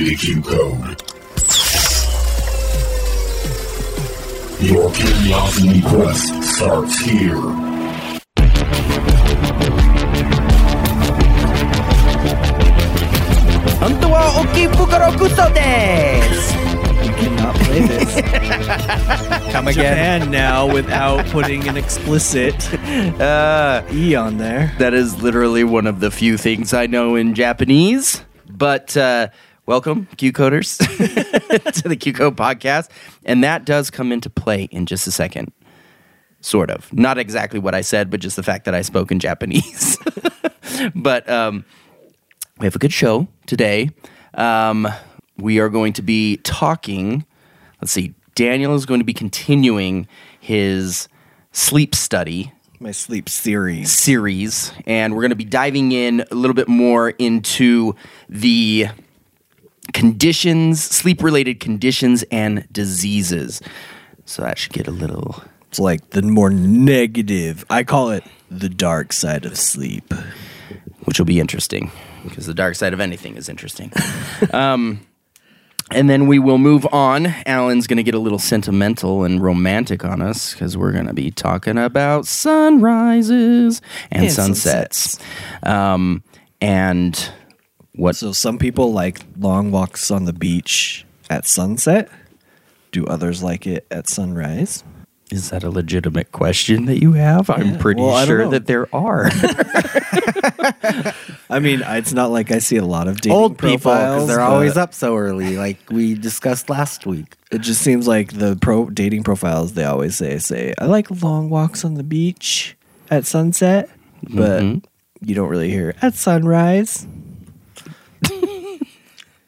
GDQ code. Your curiosity quest starts here. You cannot play this. Come again. Japan now without putting an explicit E on there. That is literally one of the few things I know in Japanese. But welcome, Q-Coders, to the Q-Code podcast. And that does come into play in just a second. Sort of. Not exactly what I said, but just the fact that I spoke in Japanese. But we have a good show today. We are going to be talking, let's see, Daniel is going to be continuing his sleep study. My sleep series. And we're going to be diving in a little bit more into the conditions, sleep-related conditions and diseases. So that should get a little... It's like the more negative, I call it the dark side of sleep. Which will be interesting, because the dark side of anything is interesting. And then we will move on. Alan's going to get a little sentimental and romantic on us, because we're going to be talking about sunrises and sunsets. And what? So some people like long walks on the beach at sunset. Do others like it at sunrise? Is that a legitimate question that you have? Yeah. I'm pretty sure that there are. I mean, it's not like I see a lot of dating old profiles. They're always up so early, like we discussed last week. It just seems like the dating profiles, they always say, I like long walks on the beach at sunset, but you don't really hear at sunrise.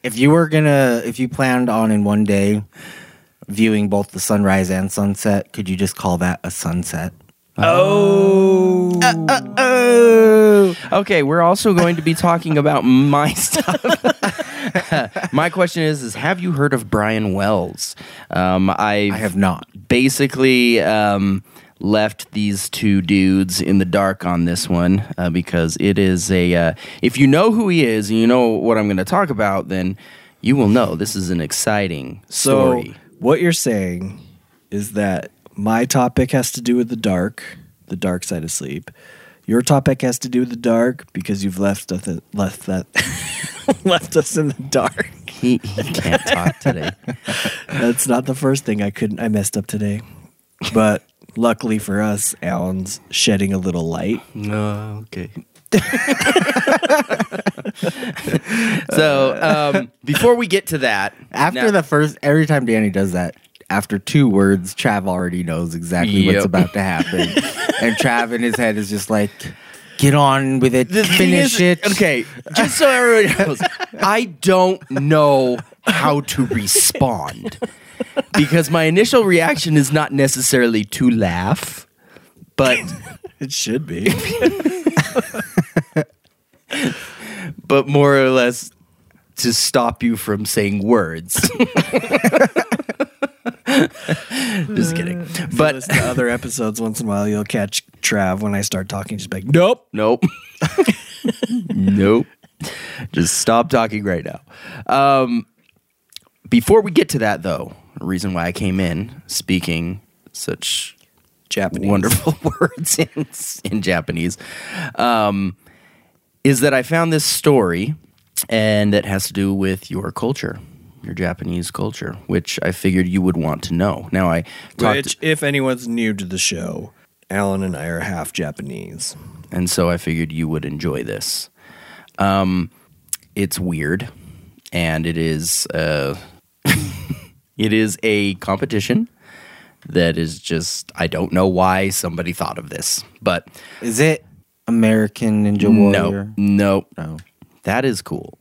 If you planned on in one day... viewing both the sunrise and sunset, could you just call that a sunset? Okay, we're also going to be talking about my stuff. My question is have you heard of Brian Wells? I have not. Basically, left these two dudes in the dark on this one because it is a... if you know who he is and you know what I'm going to talk about, then you will know this is an exciting story. What you're saying is that my topic has to do with the dark side of sleep. Your topic has to do with the dark because you've left us in the dark. He can't talk today. That's not the first thing I messed up today. But luckily for us, Alan's shedding a little light. Okay. So before we get to that, every time Danny does that, after two words, Trav already knows exactly what's about to happen, and Trav in his head is just like, "Get on with it, finish it." Okay, just so everyone knows, I don't know how to respond because my initial reaction is not necessarily to laugh, but it should be. But more or less to stop you from saying words. Just kidding. But listen to other episodes once in a while, you'll catch Trav when I start talking. Just like, nope. Nope. Just stop talking right now. Before we get to that, though, the reason why I came in speaking such Japanese wonderful words in Japanese. Is that I found this story, and it has to do with your culture, your Japanese culture, which I figured you would want to know. Now, if anyone's new to the show, Alan and I are half Japanese. And so I figured you would enjoy this. It's weird, and it is it is a competition that is just, I don't know why somebody thought of this, but... Is it... American Ninja Warrior? No. That is cool.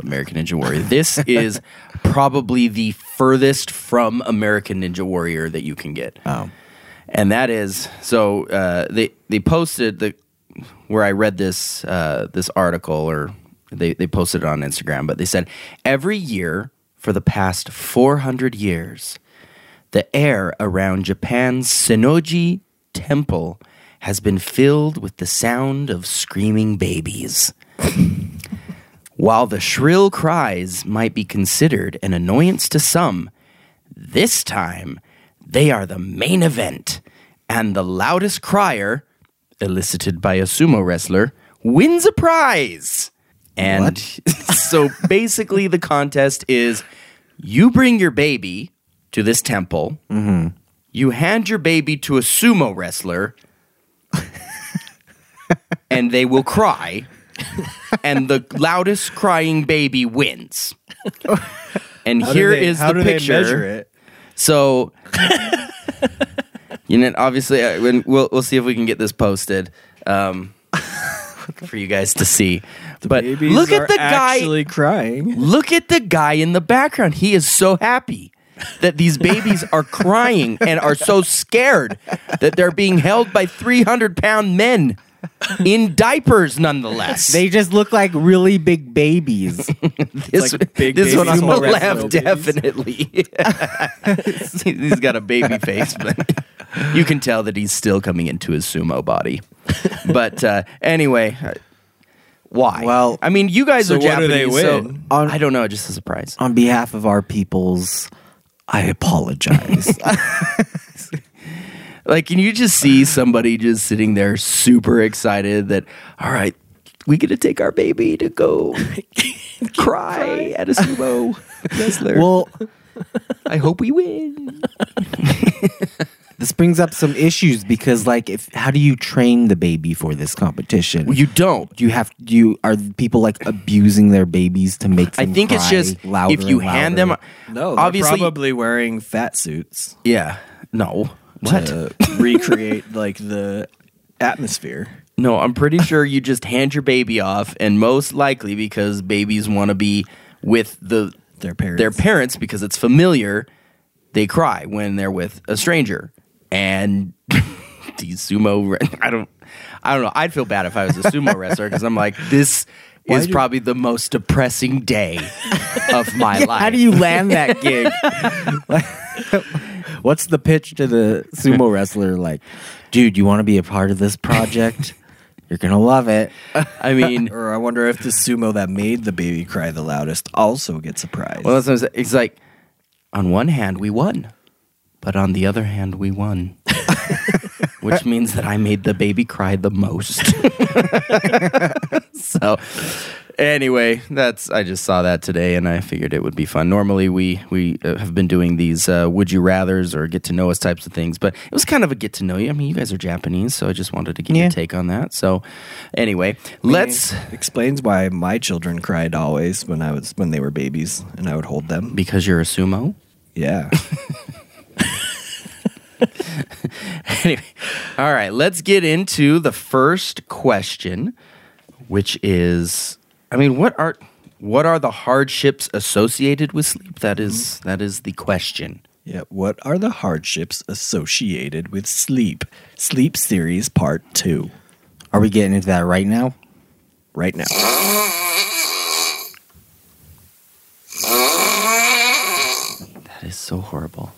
American Ninja Warrior. This is probably the furthest from American Ninja Warrior that you can get. Oh. And that is, so they posted, where I read this this article, or they posted it on Instagram, but they said, every year for the past 400 years, the air around Japan's Senoji Temple has been filled with the sound of screaming babies. While the shrill cries might be considered an annoyance to some, this time they are the main event, and the loudest crier, elicited by a sumo wrestler, wins a prize. And so basically the contest is you bring your baby to this temple, mm-hmm. you hand your baby to a sumo wrestler, and they will cry, and the loudest crying baby wins. And here is the picture. How do they measure it? So, you know, obviously, we'll see if we can get this posted for you guys to see. But look at the guy actually crying. Look at the guy in the background. He is so happy that these babies are crying and are so scared that they're being held by 300-pound men. In diapers, nonetheless. They just look like really big babies. This one on the left, definitely. He's got a baby face, but you can tell that he's still coming into his sumo body. But anyway, why? Well, I mean, you guys are Japanese, so I don't know, just a surprise. On behalf of our peoples, I apologize. Like, can you just see somebody just sitting there super excited that, all right, we get to take our baby to go cry at a sumo wrestler. Well, I hope we win. This brings up some issues because, like, how do you train the baby for this competition? Well, you don't. Are people like abusing their babies to make them cry it's just louder? If you hand them, no, obviously probably wearing fat suits. Yeah, no. What? To recreate like the atmosphere. No, I'm pretty sure you just hand your baby off, and most likely because babies want to be with their parents because it's familiar, they cry when they're with a stranger. And these sumo, I don't know. I'd feel bad if I was a sumo wrestler because I'm like, this is probably the most depressing day of my life. How do you land that gig? What's the pitch to the sumo wrestler? Like, dude, you want to be a part of this project? You're going to love it. I mean... Or I wonder if the sumo that made the baby cry the loudest also gets a prize. Well, that's what I'm saying. It's like, on one hand, we won. But on the other hand, we won. Which means that I made the baby cry the most. So... Anyway, I just saw that today, and I figured it would be fun. Normally, we have been doing these would you rather's or get to know us types of things, but it was kind of a get to know you. I mean, you guys are Japanese, so I just wanted to get your take on that. So, anyway, explains why my children cried always when they were babies, and I would hold them because you're a sumo. Yeah. Anyway, all right, let's get into the first question, which is. I mean, what are the hardships associated with sleep? That is the question. Yeah, what are the hardships associated with sleep? Sleep series part 2. Are we getting into that right now? Right now. That is so horrible.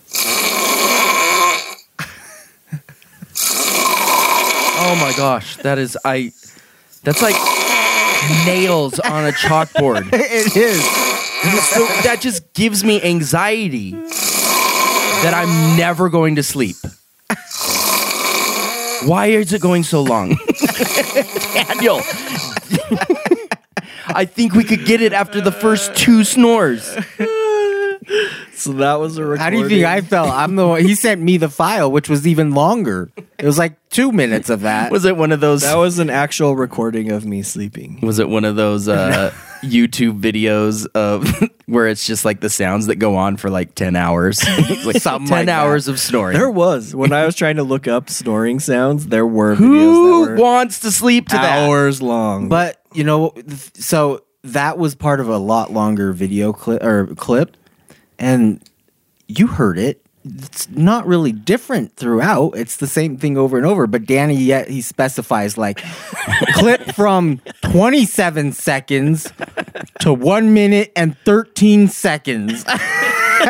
Oh my gosh, that's like nails on a chalkboard. It is. So that just gives me anxiety that I'm never going to sleep. Why is it going so long? Daniel. I think we could get it after the first 2 snores. So that was a recording. How do you think I felt? I'm the one. He sent me the file, which was even longer. It was like 2 minutes of that. Was it one of those? That was an actual recording of me sleeping. Was it one of those YouTube videos of where it's just like the sounds that go on for like 10 hours? Like 10 hours of snoring. There was. When I was trying to look up snoring sounds, there were videos that were wants to sleep to that? Hours long. But, you know, so that was part of a lot longer video clip. And you heard it. It's not really different throughout. It's the same thing over and over. But Danny, yet he specifies like clip from 27 seconds to 1 minute and 13 seconds.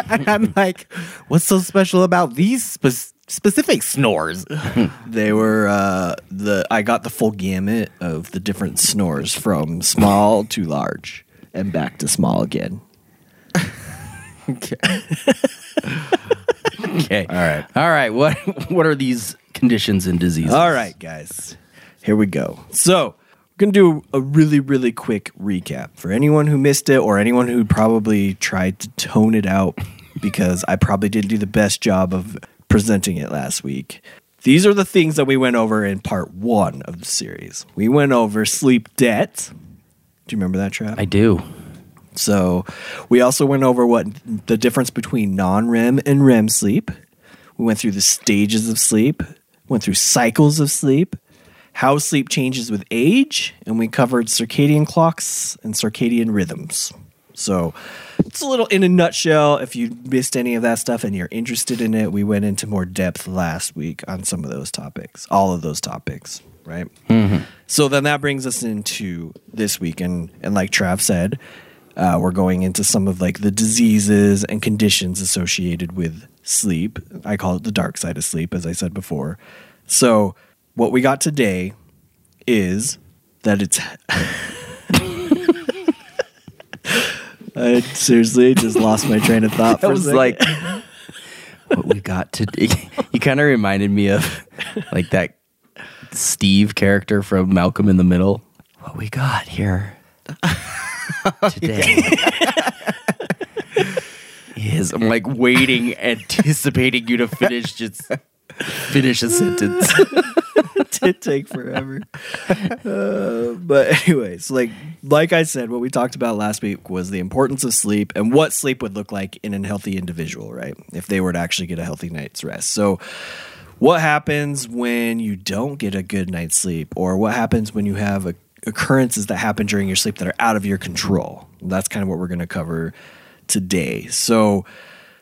And I'm like, what's so special about these specific snores? They were I got the full gamut of the different snores from small to large. and back to small again. Okay. Okay. All right. All right. What are these conditions and diseases? All right, guys. Here we go. So we're going to do a really, really quick recap for anyone who missed it or anyone who probably tried to tone it out because I probably didn't do the best job of presenting it last week. These are the things that we went over in part 1 of the series. We went over sleep debt. Do you remember that, Trav? I do. So we also went over what the difference between non-REM and REM sleep. We went through the stages of sleep, went through cycles of sleep, how sleep changes with age, and we covered circadian clocks and circadian rhythms. So it's a little in a nutshell. If you missed any of that stuff and you're interested in it, we went into more depth last week on some of those topics, all of those topics, right? Mm-hmm. So then that brings us into this week. And like Trav said, we're going into some of like the diseases and conditions associated with sleep. I call it the dark side of sleep, as I said before. So what we got today is that it's... I seriously just lost my train of thought for a second. Like, what we got today... You kind of reminded me of like that Steve character from Malcolm in the Middle. What we got here... today is I'm like waiting, anticipating you to finish a sentence. It did take forever. But anyways, like I said, what we talked about last week was the importance of sleep and what sleep would look like in a healthy individual, right? If they were to actually get a healthy night's rest. So what happens when you don't get a good night's sleep, or what happens when you have a occurrences that happen during your sleep that are out of your control? That's kind of what we're going to cover today. So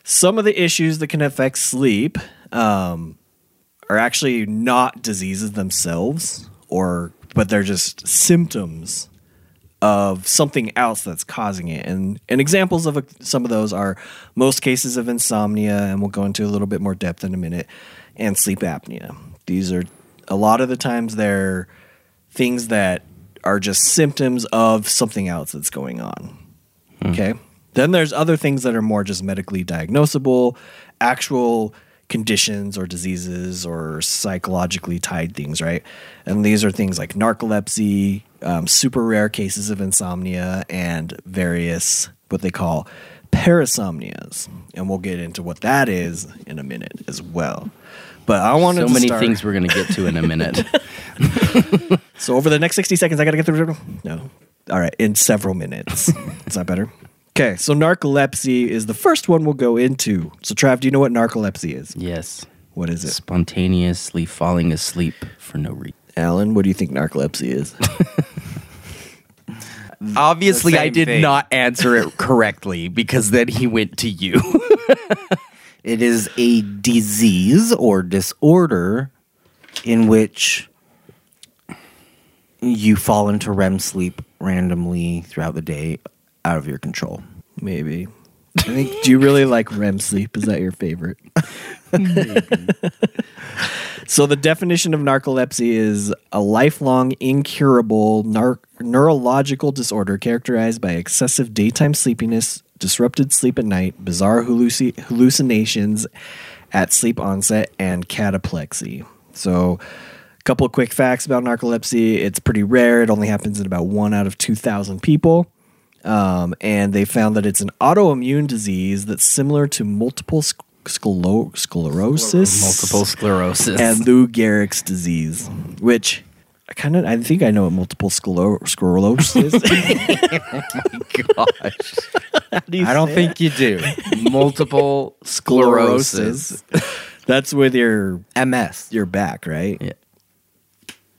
some of the issues that can affect sleep are actually not diseases themselves, but they're just symptoms of something else that's causing it. And examples of some of those are most cases of insomnia, and we'll go into a little bit more depth in a minute, and sleep apnea. These are a lot of the times they're things that are just symptoms of something else that's going on. Okay. Then there's other things that are more just medically diagnosable, actual conditions or diseases or psychologically tied things, right? And these are things like narcolepsy, super rare cases of insomnia, and various what they call parasomnias. And we'll get into what that is in a minute as well. But I wanted to start. So many things we're going to get to in a minute. So over the next 60 seconds, I got to get through. No. All right. In several minutes. Is that better? Okay. So narcolepsy is the first one we'll go into. So Trav, do you know what narcolepsy is? Yes. What is it? Spontaneously falling asleep for no reason. Alan, what do you think narcolepsy is? Obviously, I did not answer it correctly because then he went to you. It is a disease or disorder in which you fall into REM sleep randomly throughout the day out of your control. Maybe. I think, do you really like REM sleep? Is that your favorite? So the definition of narcolepsy is a lifelong, incurable neurological disorder characterized by excessive daytime sleepiness, disrupted sleep at night, bizarre hallucinations at sleep onset, and cataplexy. So a couple of quick facts about narcolepsy. It's pretty rare. It only happens in about 1 out of 2,000 people. And they found that it's an autoimmune disease that's similar to multiple sclerosis. Multiple sclerosis. And Lou Gehrig's disease, which... I think I know what multiple sclerosis is. Oh my gosh. I don't think you do. Multiple sclerosis. That's with your MS. Your back, right? Yeah.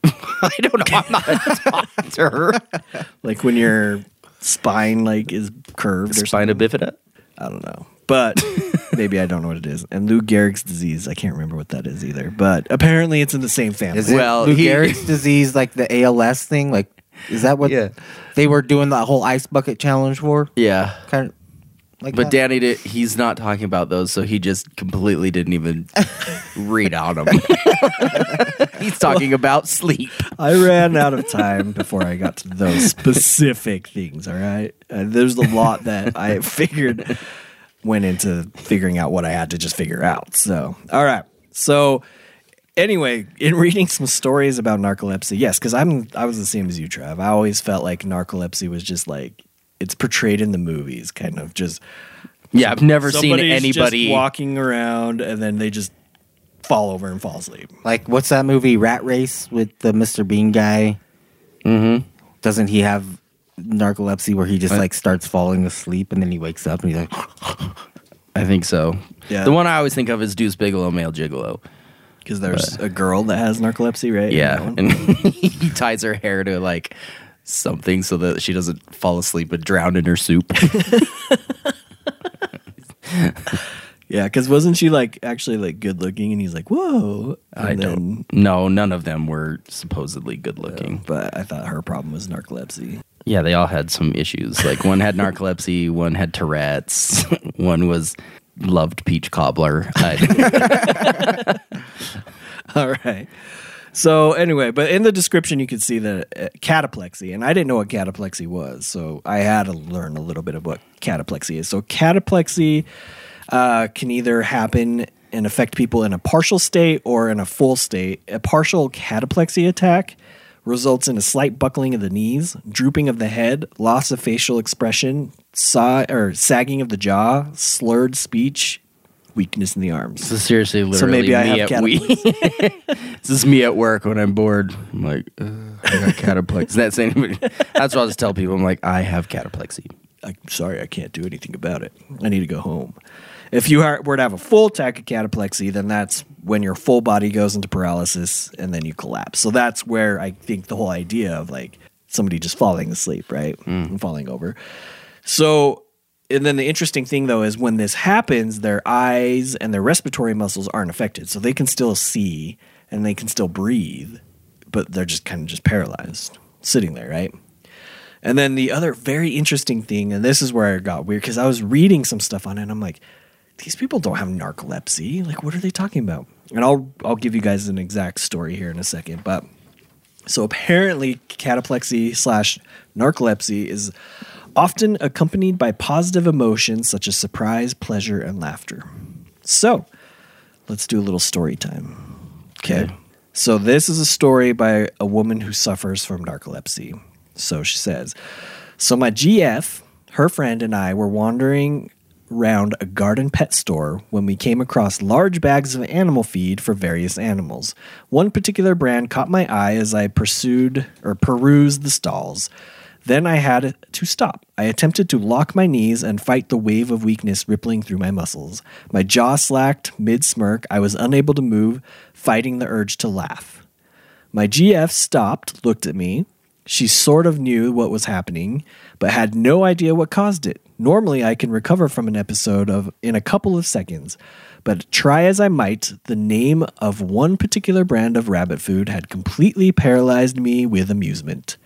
I don't know. I'm not a doctor. Like when your spine is curved or something. Spina bifida? I don't know. But maybe I don't know what it is. And Lou Gehrig's disease, I can't remember what that is either. But apparently it's in the same family. Is it Lou Gehrig's disease, like the ALS thing? Like, is that what they were doing that whole ice bucket challenge for? Yeah. Kind of like but that? Danny, he's not talking about those, so he just completely didn't even read on them. He's talking about sleep. I ran out of time before I got to those specific things, all right? There's a lot that I figured went into figuring out what I had to just figure out. So, all right. So, anyway, in reading some stories about narcolepsy, yes, because I was the same as you, Trav. I always felt like narcolepsy was just like, it's portrayed in the movies, kind of just... Yeah, I've never seen anybody just walking around and then they just fall over and fall asleep. Like, what's that movie, Rat Race, with the Mr. Bean guy? Mm-hmm. Doesn't he have narcolepsy where he just like starts falling asleep and then he wakes up and he's like, I think so. Yeah. The one I always think of is Deuce Bigalow, Male Gigolo. Because there's a girl that has narcolepsy, right? Yeah. And he ties her hair to like something so that she doesn't fall asleep and drown in her soup. Yeah, because wasn't she like actually like good looking? And he's like, "Whoa!" And No, none of them were supposedly good looking. Yeah, but I thought her problem was narcolepsy. Yeah, they all had some issues. Like one had narcolepsy, one had Tourette's, one was loved peach cobbler. All right. So anyway, but in the description you could see the cataplexy, and I didn't know what cataplexy was, so I had to learn a little bit of what cataplexy is. So cataplexy can either happen and affect people in a partial state or in a full state. A partial cataplexy attack results in a slight buckling of the knees, drooping of the head, loss of facial expression, sagging of the jaw, slurred speech, weakness in the arms. So seriously, literally, so maybe I have cataplexy. This is me at work when I'm bored. I'm like, I got cataplexy. That's what I just tell people. I'm like, I have cataplexy. I'm sorry, I can't do anything about it. I need to go home. If you were to have a full attack of cataplexy, then that's when your full body goes into paralysis and then you collapse. So that's where I think the whole idea of like somebody just falling asleep, right? And falling over. So... And then the interesting thing, though, is when this happens, their eyes and their respiratory muscles aren't affected. So they can still see and they can still breathe, but they're just kind of just paralyzed sitting there, right? And then the other very interesting thing, and this is where I got weird, because I was reading some stuff on it, and I'm like, these people don't have narcolepsy. Like, what are they talking about? And I'll give you guys an exact story here in a second. But so apparently cataplexy/narcolepsy is... often accompanied by positive emotions such as surprise, pleasure, and laughter. So, let's do a little story time. Okay. So, this is a story by a woman who suffers from narcolepsy. So, she says, so my GF, her friend, and I were wandering around a garden pet store when we came across large bags of animal feed for various animals. One particular brand caught my eye as I perused the stalls. Then I had to stop. I attempted to lock my knees and fight the wave of weakness rippling through my muscles. My jaw slacked mid-smirk. I was unable to move, fighting the urge to laugh. My GF stopped, looked at me. She sort of knew what was happening, but had no idea what caused it. Normally, I can recover from an episode in a couple of seconds, but try as I might, the name of one particular brand of rabbit food had completely paralyzed me with amusement.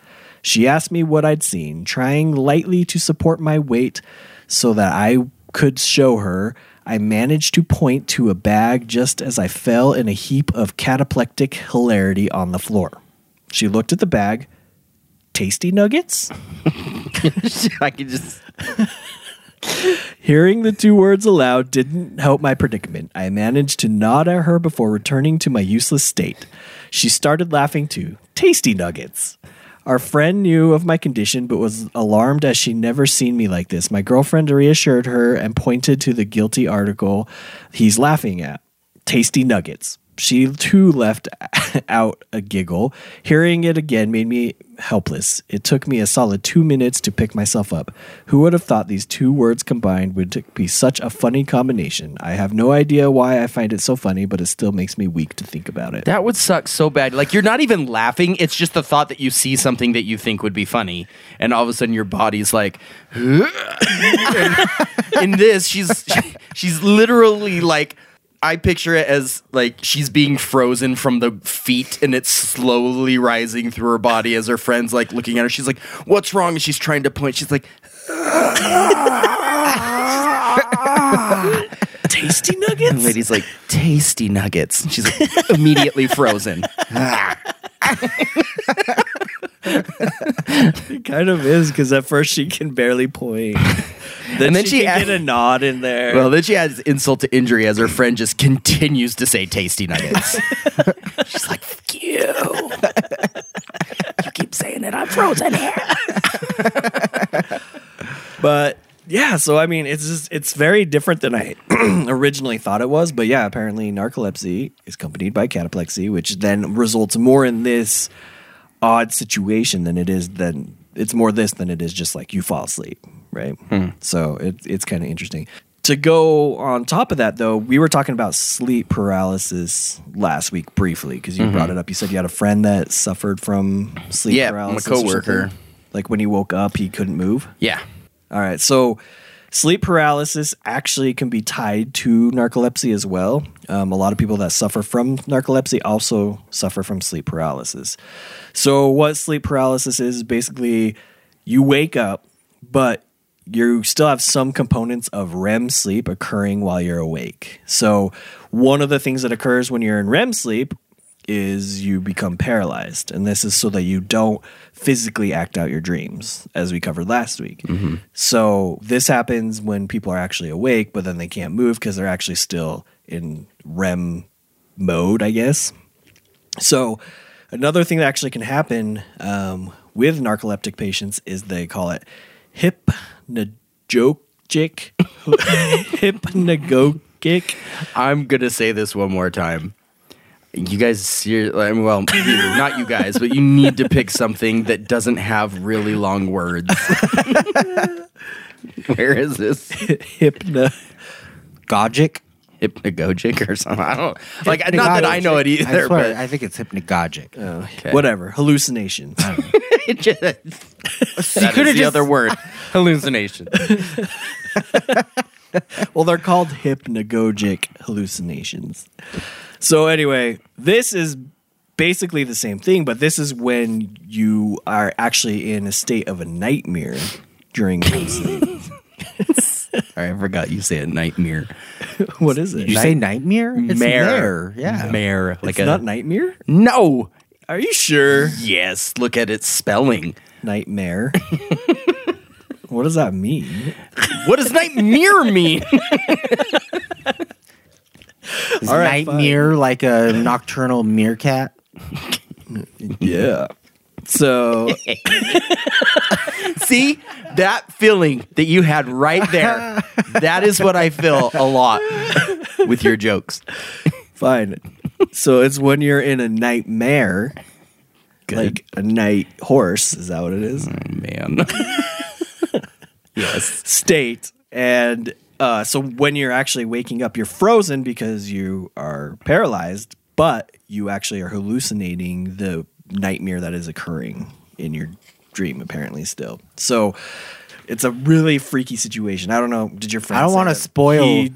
She asked me what I'd seen, trying lightly to support my weight so that I could show her. I managed to point to a bag just as I fell in a heap of cataplectic hilarity on the floor. She looked at the bag. Tasty nuggets? I could just... Hearing the two words aloud didn't help my predicament. I managed to nod at her before returning to my useless state. She started laughing too. Tasty nuggets. Our friend knew of my condition, but was alarmed as she never seen me like this. My girlfriend reassured her and pointed to the guilty article he's laughing at. Tasty nuggets. She too left out a giggle. Hearing it again made me helpless. It took me a solid 2 minutes to pick myself up. Who would have thought these two words combined would be such a funny combination? I have no idea why I find it so funny, but it still makes me weak to think about it. That would suck so bad. Like, you're not even laughing. It's just the thought that you see something that you think would be funny, and all of a sudden your body's like, in this, she's literally like, I picture it as, like, she's being frozen from the feet and it's slowly rising through her body as her friend's, like, looking at her. She's like, what's wrong? And she's trying to point. She's like, Tasty nuggets? And the lady's like, tasty nuggets. And she's like, immediately frozen. It kind of is, because at first she can barely point. Then she get a nod in there. Well, then she adds insult to injury as her friend just continues to say tasty nuggets. She's like, fuck you. You keep saying that I'm frozen here. But yeah, so I mean, it's just, it's very different than I originally thought it was. But yeah, apparently narcolepsy is accompanied by cataplexy, which then results more in this odd situation than it is than it's more this than it is just like you fall asleep, right? So it's kind of interesting. To go on top of that, though, we were talking about sleep paralysis last week briefly because you brought it up. You said you had a friend that suffered from sleep paralysis. Yeah, my coworker. Like when he woke up, he couldn't move. Yeah. All right, so sleep paralysis actually can be tied to narcolepsy as well. A lot of people that suffer from narcolepsy also suffer from sleep paralysis. So what sleep paralysis is basically you wake up, but you still have some components of REM sleep occurring while you're awake. So one of the things that occurs when you're in REM sleep is you become paralyzed. And this is so that you don't physically act out your dreams, as we covered last week. So this happens when people are actually awake, but then they can't move because they're actually still in REM mode, I guess. So another thing that actually can happen with narcoleptic patients is they call it hypnagogic. I'm going to say this one more time. You guys, well, not you guys, but you need to pick something that doesn't have really long words. Where is this? Hypnagogic? Hypnagogic or something. I don't like. Not that I know it either. But I think it's hypnagogic. Oh, okay. Whatever. Hallucinations. I don't know. That is the other word. Hallucination. Well, they're called hypnagogic hallucinations. So anyway, this is basically the same thing, but this is when you are actually in a state of a nightmare during sleep. Sorry, I forgot you say a nightmare. What is it? You say nightmare? It's mare. Yeah. Mare. Like it's not nightmare? No. Are you sure? Yes. Look at its spelling. Nightmare. What does that mean? What does nightmare mean? Is nightmare fine. Like a nocturnal meerkat? Yeah. So, see, that feeling that you had right there, that is what I feel a lot with your jokes. Fine. So it's when you're in a nightmare, like a night horse. Is that what it is? Oh, man. Yes. State. And so when you're actually waking up, you're frozen because you are paralyzed, but you actually are hallucinating the nightmare that is occurring in your dream, apparently, still. So it's a really freaky situation. I don't know. Did your friend? I don't want to spoil.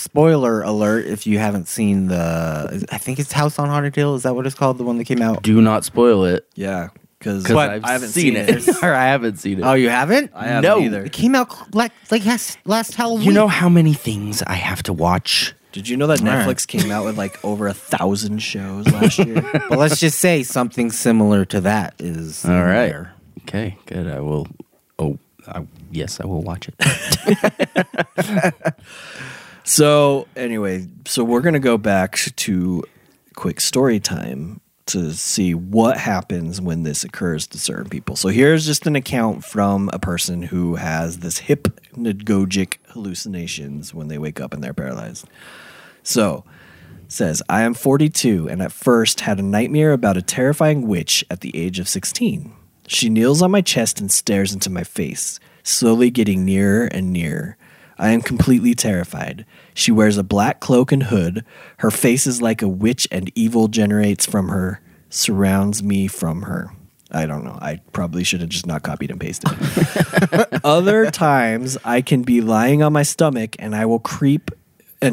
Spoiler alert! If you haven't seen I think it's House on Haunted Hill. Is that what it's called? The one that came out. Do not spoil it. Yeah. Because I haven't seen it. Or I haven't seen it. Oh, you haven't? I haven't either. It came out like last Halloween. You know how many things I have to watch? Did you know that Netflix came out with like over 1,000 shows last year? But let's just say something similar to that is there. Okay, good. I will. Oh, yes, I will watch it. So anyway, we're going to go back to quick story time to see what happens when this occurs to certain people. So here's just an account from a person who has this hypnagogic hallucinations when they wake up and they're paralyzed. So it says, I am 42 and at first had a nightmare about a terrifying witch at the age of 16. She kneels on my chest and stares into my face, slowly getting nearer and nearer. I am completely terrified. She wears a black cloak and hood. Her face is like a witch and evil generates from her, surrounds me from her. I don't know. I probably should have just not copied and pasted. Other times I can be lying on my stomach and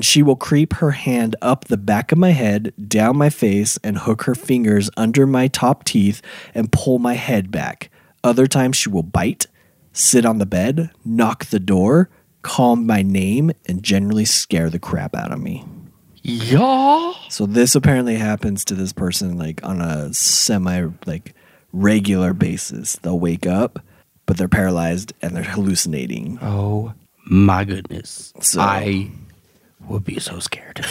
she will creep her hand up the back of my head, down my face, and hook her fingers under my top teeth and pull my head back. Other times she will bite, sit on the bed, knock the door, call my name and generally scare the crap out of me. Yeah. So this apparently happens to this person like on a semi like regular basis. They'll wake up, but they're paralyzed and they're hallucinating. Oh my goodness. So, I would be so scared.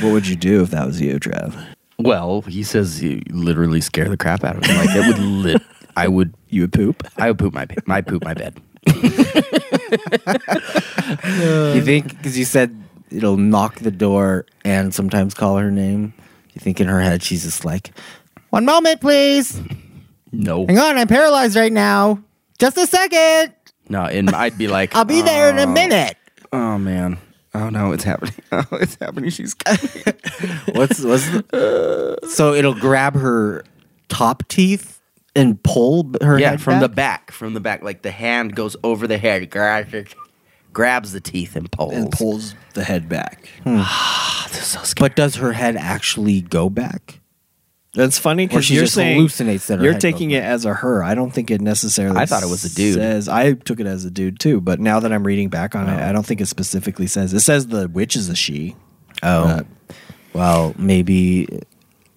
What would you do if that was you, Trev? Well, he says you literally scare the crap out of him. Like that would You would poop? I would poop my bed. You think, because you said it'll knock the door and sometimes call her name, you think in her head she's just like, one moment, please. No. Hang on, I'm paralyzed right now. Just a second. No, and I'd be like, I'll be there in a minute. Oh, man. Oh no, it's happening! Oh, it's happening! She's coming. So it'll grab her top teeth and pull her head from back? From the back, like the hand goes over the head, grabs the teeth and pulls the head back. This is so scary. But does her head actually go back? That's funny because you're saying hallucinates that her you're taking it as a her. I don't think it necessarily. I thought it was a dude. I took it as a dude too, but now that I'm reading back on it, I don't think it specifically says. It says the witch is a she. Oh, well, maybe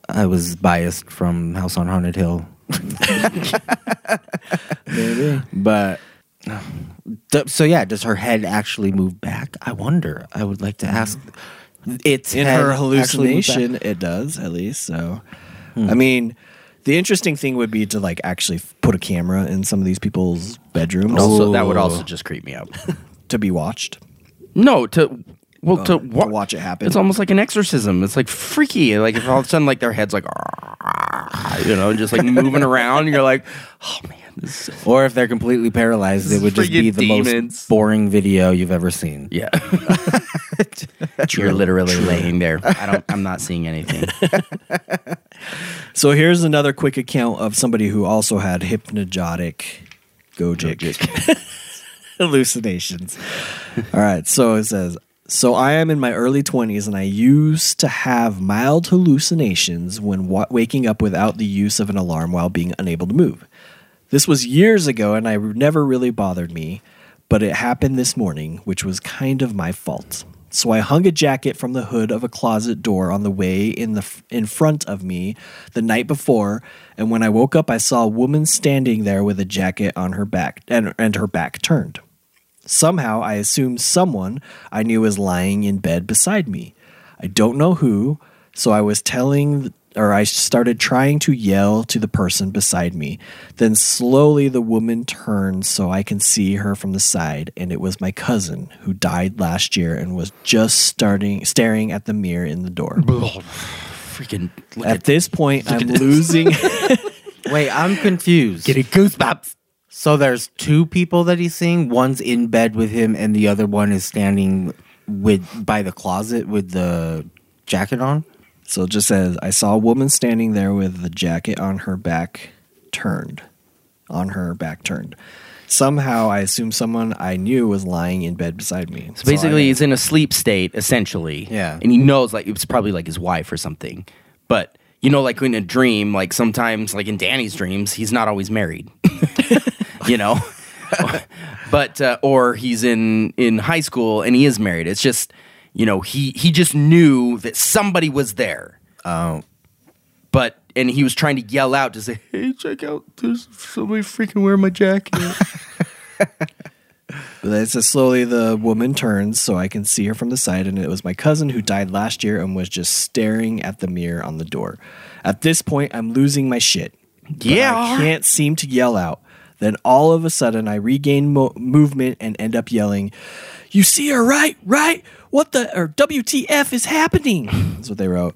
I was biased from House on Haunted Hill. Maybe, but so yeah, does her head actually move back? I wonder. I would like to ask. It's in her hallucination. It does at least so. I mean, the interesting thing would be to like actually put a camera in some of these people's bedrooms. Also, that would also just creep me out. To be watched? No, to watch it happen. It's almost like an exorcism. It's like freaky. Like if all of a sudden like their head's like, you know, just like moving around. And you're like, oh man. This is so or if they're completely paralyzed, it would just be the most boring video you've ever seen. Yeah. You're literally laying there. I'm not seeing anything. So here's another quick account of somebody who also had gojic hallucinations. All right. So it says, so I am in my early 20s and I used to have mild hallucinations when waking up without the use of an alarm while being unable to move. This was years ago and I never really bothered me, but it happened this morning, which was kind of my fault. So I hung a jacket from the hood of a closet door on the way in front of me the night before, and when I woke up, I saw a woman standing there with a jacket on her back and her back turned. Somehow, I assumed someone I knew was lying in bed beside me. I don't know who, so I started trying to yell to the person beside me. Then slowly the woman turned so I can see her from the side, and it was my cousin who died last year and was just staring at the mirror in the door. Freaking! At this point, I'm losing. Wait, I'm confused. Getting goosebumps. So there's two people that he's seeing. One's in bed with him, and the other one is standing by the closet with the jacket on. So it just says, I saw a woman standing there with the jacket on her back turned. Somehow I assumed someone I knew was lying in bed beside me. So basically he's in a sleep state, essentially. Yeah. And he knows like it's probably like his wife or something. But you know, like in a dream, like sometimes like in Danny's dreams, he's not always married. You know? But or he's in high school and he is married. It's just you know, he just knew that somebody was there. Oh. But, and he was trying to yell out to say, hey, check out, there's somebody freaking wearing my jacket. But it says slowly the woman turns so I can see her from the side, and it was my cousin who died last year and was just staring at the mirror on the door. At this point, I'm losing my shit. Yeah. I can't seem to yell out. Then all of a sudden, I regain movement and end up yelling, you see her, right? What the, or WTF is happening? That's what they wrote.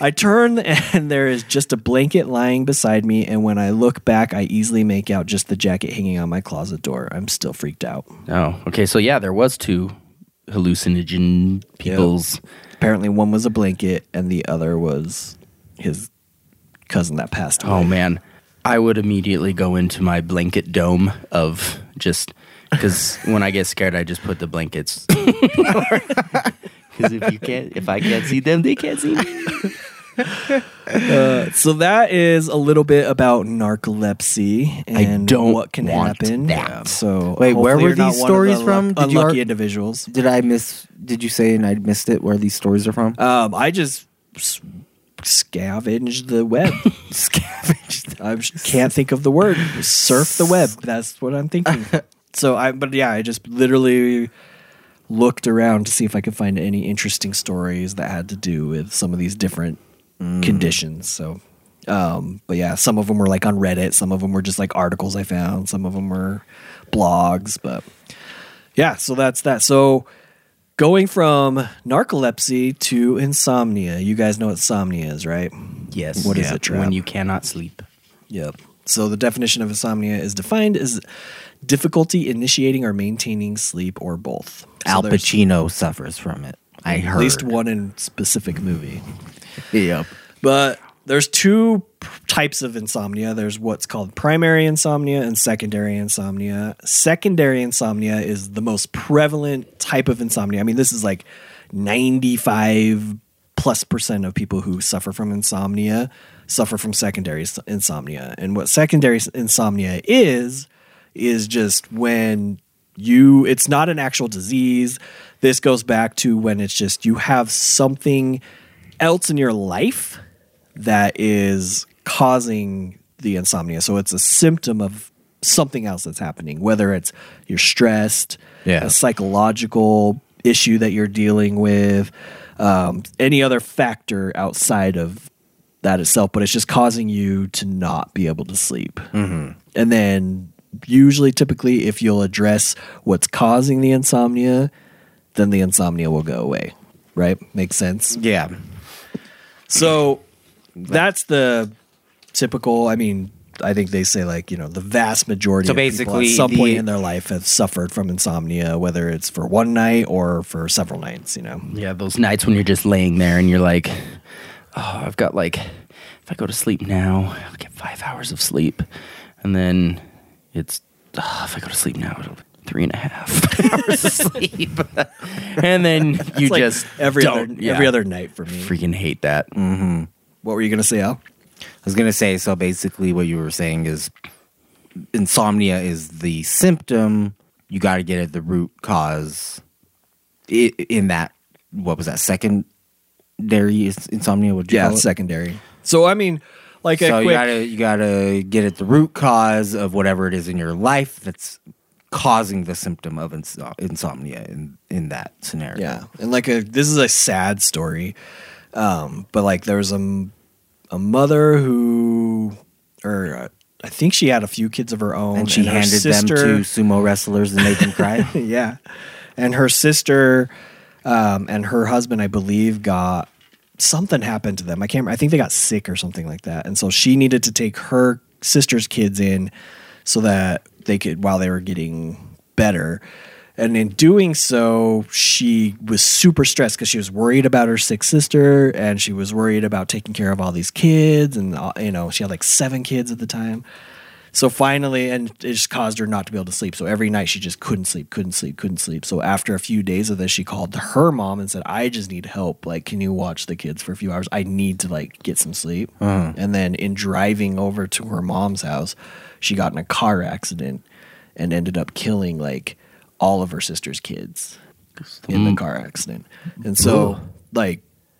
I turn and there is just a blanket lying beside me. And when I look back, I easily make out just the jacket hanging on my closet door. I'm still freaked out. Oh, okay. So yeah, there was two hallucinogen peoples. Yep. Apparently one was a blanket and the other was his cousin that passed away. Oh man. I would immediately go into my blanket dome of just... Because when I get scared, I just put the blankets. Because if I can't see them, they can't see me. So that is a little bit about narcolepsy and what can happen. Yeah, so wait, where were these stories from? Unlucky individuals. Did you say and I missed it? Where these stories are from? I just scavenged the web. Scavenged. I can't think of the word. Surf the web. That's what I'm thinking. I just literally looked around to see if I could find any interesting stories that had to do with some of these different conditions. So, but yeah, some of them were like on Reddit. Some of them were just like articles I found. Some of them were blogs, but yeah, so that's that. So going from narcolepsy to insomnia, you guys know what insomnia is, right? Yes. What is it, Trav? When you cannot sleep. Yep. So the definition of insomnia is defined as difficulty initiating or maintaining sleep or both. So Al Pacino suffers from it. I heard. At least one in specific movie. Yep. But there's two types of insomnia. There's what's called primary insomnia and secondary insomnia. Secondary insomnia is the most prevalent type of insomnia. I mean, this is like 95%+ of people who suffer from insomnia suffer from secondary insomnia. And what secondary insomnia is just when it's not an actual disease. This goes back to when it's just you have something else in your life that is causing the insomnia. So it's a symptom of something else that's happening, whether it's you're stressed, a psychological issue that you're dealing with, any other factor outside of that itself, but it's just causing you to not be able to sleep. Mm-hmm. And then typically, if you'll address what's causing the insomnia, then the insomnia will go away. Right? Makes sense? Yeah. So that's the typical, I mean, I think they say like, the vast majority of people at some point in their life have suffered from insomnia, whether it's for one night or for several nights, Yeah, those nights when you're just laying there and you're like, oh, I've got like, if I go to sleep now, I'll get 5 hours of sleep. And then it's, if I go to sleep now, it'll be 3.5 hours of sleep. And then that's every other night for me. Freaking hate that. Mm-hmm. What were you going to say, Al? I was going to say, so basically what you were saying is insomnia is the symptom. You got to get at the root cause in that, what was that, secondary insomnia? Would you call it? Secondary. So, I mean... you gotta get at the root cause of whatever it is in your life that's causing the symptom of insomnia in that scenario. Yeah, and this is a sad story, but there was a mother who I think she had a few kids of her own, and she handed them to sumo wrestlers and made them cry. Yeah, and her sister and her husband, I believe, got. Something happened to them. I think they got sick or something like that. And so she needed to take her sister's kids in so that they could, while they were getting better. And in doing so, she was super stressed because she was worried about her sick sister and she was worried about taking care of all these kids. And, she had like 7 kids at the time. So finally, and it just caused her not to be able to sleep. So every night she just couldn't sleep. So after a few days of this, she called her mom and said, I just need help. Can you watch the kids for a few hours? I need to get some sleep. Uh-huh. And then in driving over to her mom's house, she got in a car accident and ended up killing all of her sister's kids in the car accident. And so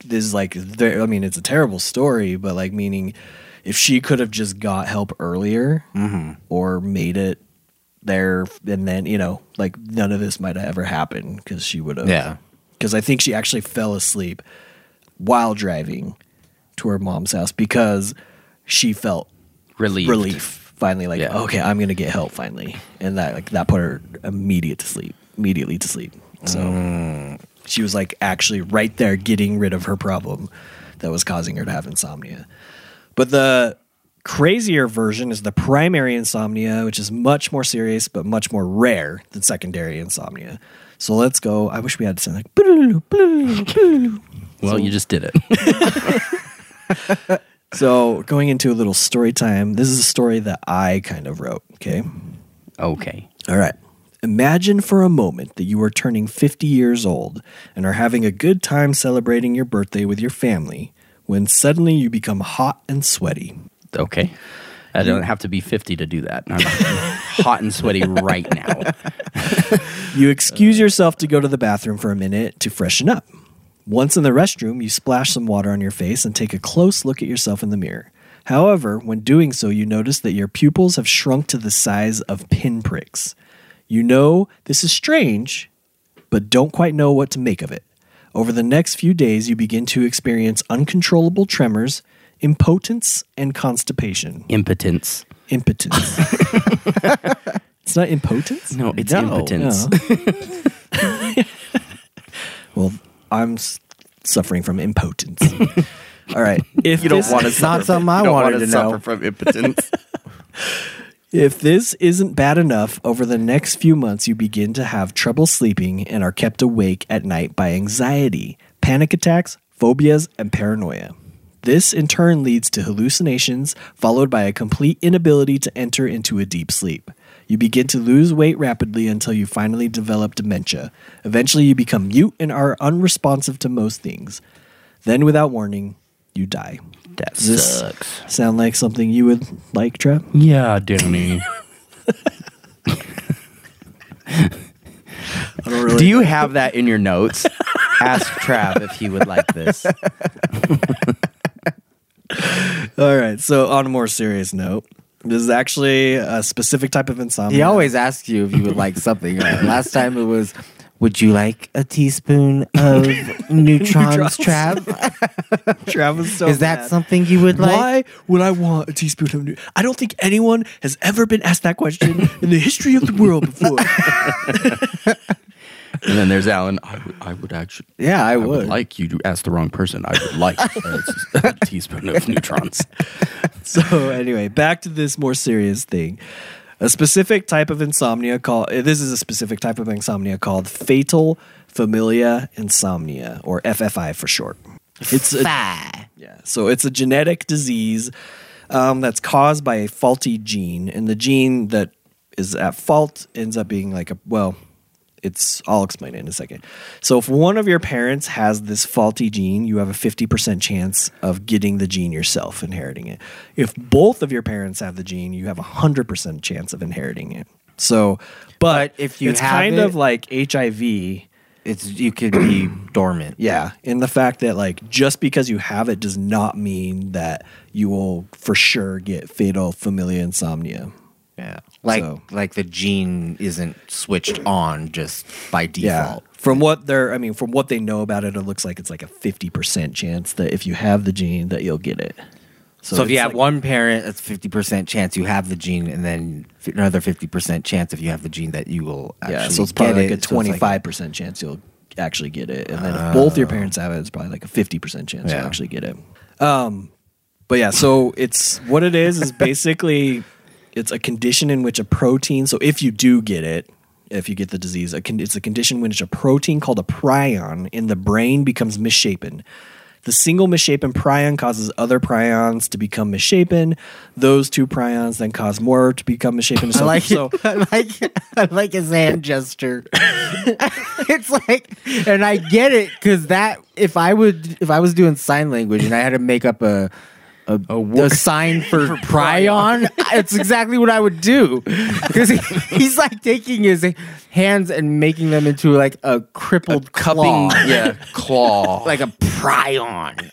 this is it's a terrible story, but meaning... if she could have just got help earlier or made it there and then, none of this might have ever happened because she would have. Yeah. Because I think she actually fell asleep while driving to her mom's house because she felt relief finally. Okay, I'm going to get help finally. And that put her immediately to sleep. So she was actually right there getting rid of her problem that was causing her to have insomnia. But the crazier version is the primary insomnia, which is much more serious but much more rare than secondary insomnia. So let's go. I wish we had to sound like... Well, you just did it. So going into a little story time. This is a story that I kind of wrote, okay? Okay. All right. Imagine for a moment that you are turning 50 years old and are having a good time celebrating your birthday with your family when suddenly you become hot and sweaty. Okay. I don't have to be 50 to do that. I'm hot and sweaty right now. You excuse yourself to go to the bathroom for a minute to freshen up. Once in the restroom, you splash some water on your face and take a close look at yourself in the mirror. However, when doing so, you notice that your pupils have shrunk to the size of pinpricks. You know this is strange, but don't quite know what to make of it. Over the next few days, you begin to experience uncontrollable tremors, impotence, and constipation. Impotence. It's not impotence? No, it's impotence. No. Well, I'm suffering from impotence. All right. If you don't want to suffer from impotence. If this isn't bad enough, over the next few months, you begin to have trouble sleeping and are kept awake at night by anxiety, panic attacks, phobias, and paranoia. This, in turn, leads to hallucinations, followed by a complete inability to enter into a deep sleep. You begin to lose weight rapidly until you finally develop dementia. Eventually, you become mute and are unresponsive to most things. Then, without warning, you die. That sucks. Sound like something you would like, Trev? Yeah, Danny. Really. Do you have that in your notes? Ask Trav if he would like this. All right. So on a more serious note, this is actually a specific type of insomnia. He always asks you if you would like something. Right? Last time it was, would you like a teaspoon of neutrons, Trav? Trav was so Is that something you would like? Why would I want a teaspoon of neutrons? I don't think anyone has ever been asked that question in the history of the world before. And then there's Alan. I would actually. Yeah, I would like you to ask the wrong person. I would like a teaspoon of neutrons. So anyway, back to this more serious thing. This is a specific type of insomnia called fatal familial insomnia, or FFI for short. So it's a genetic disease that's caused by a faulty gene, and the gene that is at fault ends up being I'll explain it in a second. So if one of your parents has this faulty gene, you have a 50% chance of getting the gene yourself, inheriting it. If both of your parents have the gene, you have a 100% chance of inheriting it. So, but if you it's kind of like HIV. You could be dormant. Yeah. And the fact that just because you have it does not mean that you will for sure get fatal familial insomnia. Yeah. Like the gene isn't switched on just by default. Yeah. From what they know about it, it looks like it's like a 50% chance that if you have the gene that you'll get it. So if you have one parent, it's 50% chance you have the gene, and then another 50% chance if you have the gene that you will actually get it. Yeah, so it's probably like a 25% chance you'll actually get it. And then if both your parents have it, it's probably like a 50% chance you'll actually get it. But yeah, so it's what it is basically... It's a condition in which a protein, so if you do get it, if you get the disease, it's a condition in which a protein called a prion in the brain becomes misshapen. The single misshapen prion causes other prions to become misshapen. Those two prions then cause more to become misshapen. I like his hand gesture. It's like, and I get it, because that, if I was doing sign language and I had to make up a sign for prion. That's exactly what I would do. Because he's like taking his hands and making them into like a crippled claw. Yeah, claw. Like a prion.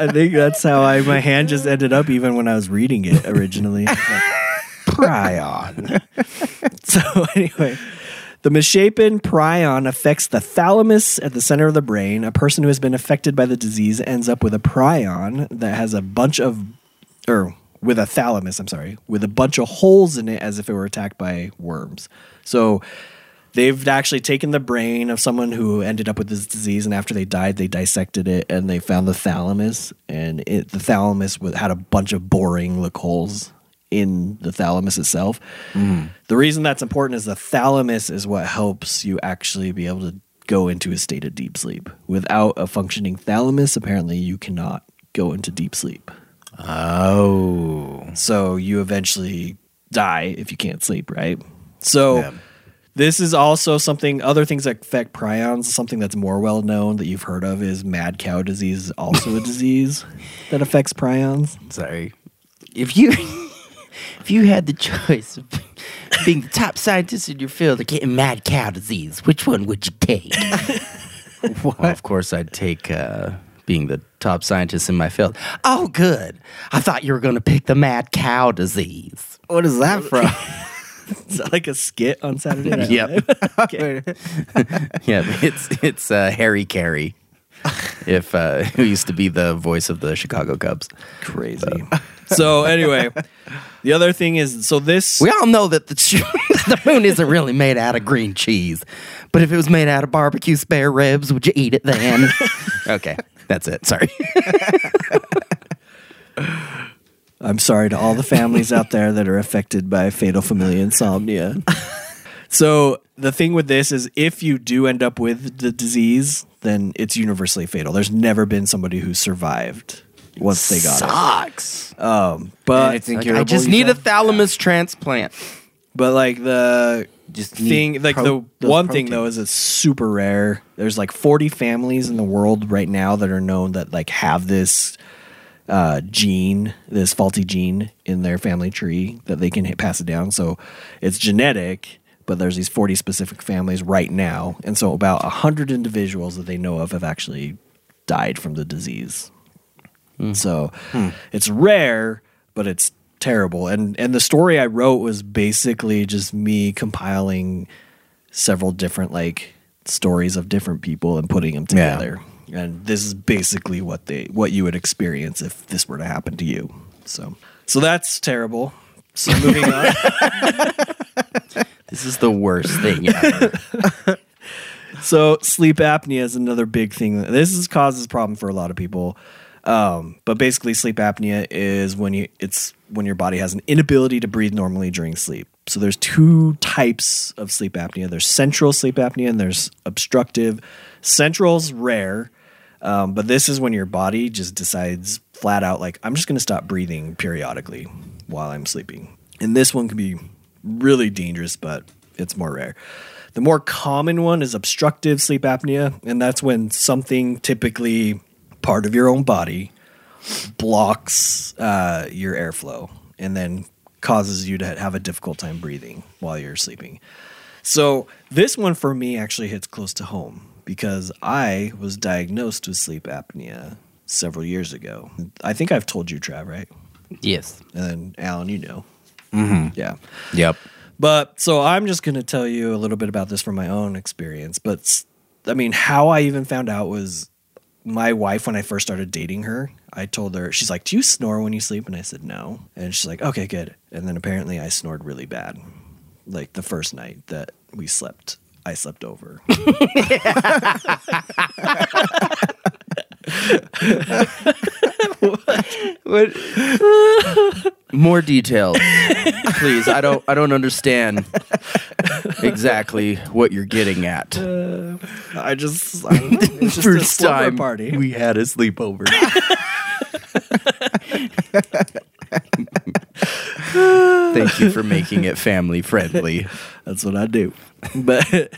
I think that's how my hand just ended up even when I was reading it originally. Like, prion. So anyway... The misshapen prion affects the thalamus at the center of the brain. A person who has been affected by the disease ends up with a prion that has with a bunch of holes in it as if it were attacked by worms. So they've actually taken the brain of someone who ended up with this disease, and after they died, they dissected it, and they found the thalamus, and the thalamus had a bunch of boring look holes in the thalamus itself. Mm. The reason that's important is the thalamus is what helps you actually be able to go into a state of deep sleep. Without a functioning thalamus, apparently you cannot go into deep sleep. Oh. So you eventually die if you can't sleep, right? So This is also something, other things that affect prions, something that's more well-known that you've heard of is mad cow disease is also a disease that affects prions. Sorry. If you had the choice of being the top scientist in your field or getting mad cow disease, which one would you take? Well, of course, I'd take being the top scientist in my field. Oh, good. I thought you were going to pick the mad cow disease. What is that from? Is that like a skit on Saturday Night Live? Yep. Yeah, it's Harry Carey, who used to be the voice of the Chicago Cubs. Crazy. So anyway, the other thing is, so this... We all know that the moon isn't really made out of green cheese, but if it was made out of barbecue spare ribs, would you eat it then? Okay, that's it. Sorry. I'm sorry to all the families out there that are affected by fatal familial insomnia. So the thing with this is if you do end up with the disease, then it's universally fatal. There's never been somebody who survived once they got it. Sucks. But it's like, I just need a thalamus transplant. But like the just thing, like the one proteins. Thing though is it's super rare. There's like 40 families in the world right now that are known that like have this gene, this faulty gene in their family tree that they can pass it down. So it's genetic, but there's these 40 specific families right now. And so about 100 individuals that they know of have actually died from the disease. Mm. So it's rare, but it's terrible. And the story I wrote was basically just me compiling several different like stories of different people and putting them together. Yeah. And this is basically what you would experience if this were to happen to you. So that's terrible. So moving on. This is the worst thing ever. So sleep apnea is another big thing. This causes a problem for a lot of people. But basically sleep apnea is when your body has an inability to breathe normally during sleep. So there's two types of sleep apnea. There's central sleep apnea and there's obstructive. Central's rare. But this is when your body just decides flat out, like, I'm just going to stop breathing periodically while I'm sleeping. And this one can be really dangerous, but it's more rare. The more common one is obstructive sleep apnea. And that's when something, typically part of your own body, blocks your airflow and then causes you to have a difficult time breathing while you're sleeping. So this one for me actually hits close to home, because I was diagnosed with sleep apnea several years ago. I think I've told you, Trav, right? Yes. And Alan, you know. Mm-hmm. Yeah. Yep. But so I'm just going to tell you a little bit about this from my own experience. But I mean, how I even found out was my wife, when I first started dating her, I told her, she's like, do you snore when you sleep? And I said, no. And she's like, okay, good. And then apparently I snored really bad. Like the first night that we slept. I slept over. What? More details, please. I don't understand exactly what you're getting at. I don't know. It's just first a time party. We had a sleepover. Thank you for making it family friendly. That's what I do. But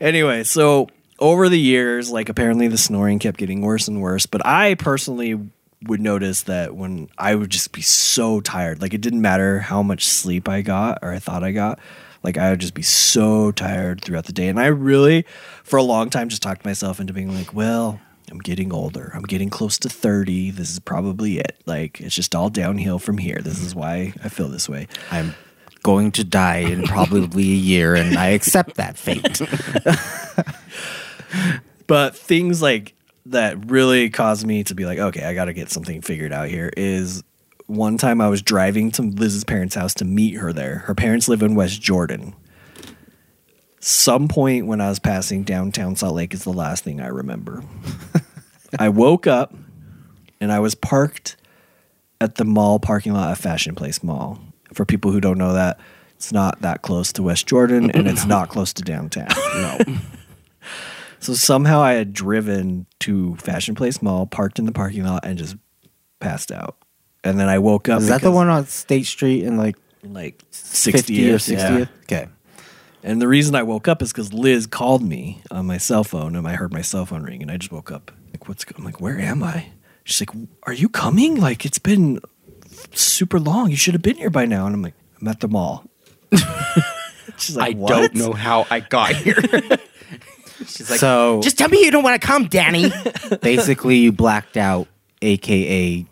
anyway, so over the years, like apparently the snoring kept getting worse and worse. But I personally would notice that when I would just be so tired, like it didn't matter how much sleep I got or I thought I got, like I would just be so tired throughout the day. And I really, for a long time, just talked myself into being like, well, I'm getting older. I'm getting close to 30. This is probably it. Like, it's just all downhill from here. This is why I feel this way. I'm going to die in probably a year, and I accept that fate. But things like that really caused me to be like, okay, I got to get something figured out here. Is one time I was driving to Liz's parents' house to meet her there. Her parents live in West Jordan. Some point when I was passing downtown Salt Lake is the last thing I remember. I woke up and I was parked at the mall parking lot at Fashion Place Mall. For people who don't know that, it's not that close to West Jordan and it's not close to downtown. No. So somehow I had driven to Fashion Place Mall, parked in the parking lot, and just passed out. And then I woke up. Is that the one on State Street in like 60th? Yeah. Okay. And the reason I woke up is because Liz called me on my cell phone, and I heard my cell phone ring, and I just woke up. Like, I'm like, where am I? She's like, are you coming? Like, it's been super long. You should have been here by now. And I'm like, I'm at the mall. She's like, what? I don't know how I got here. She's like, so, just tell me you don't want to come, Danny. Basically, you blacked out, a.k.a.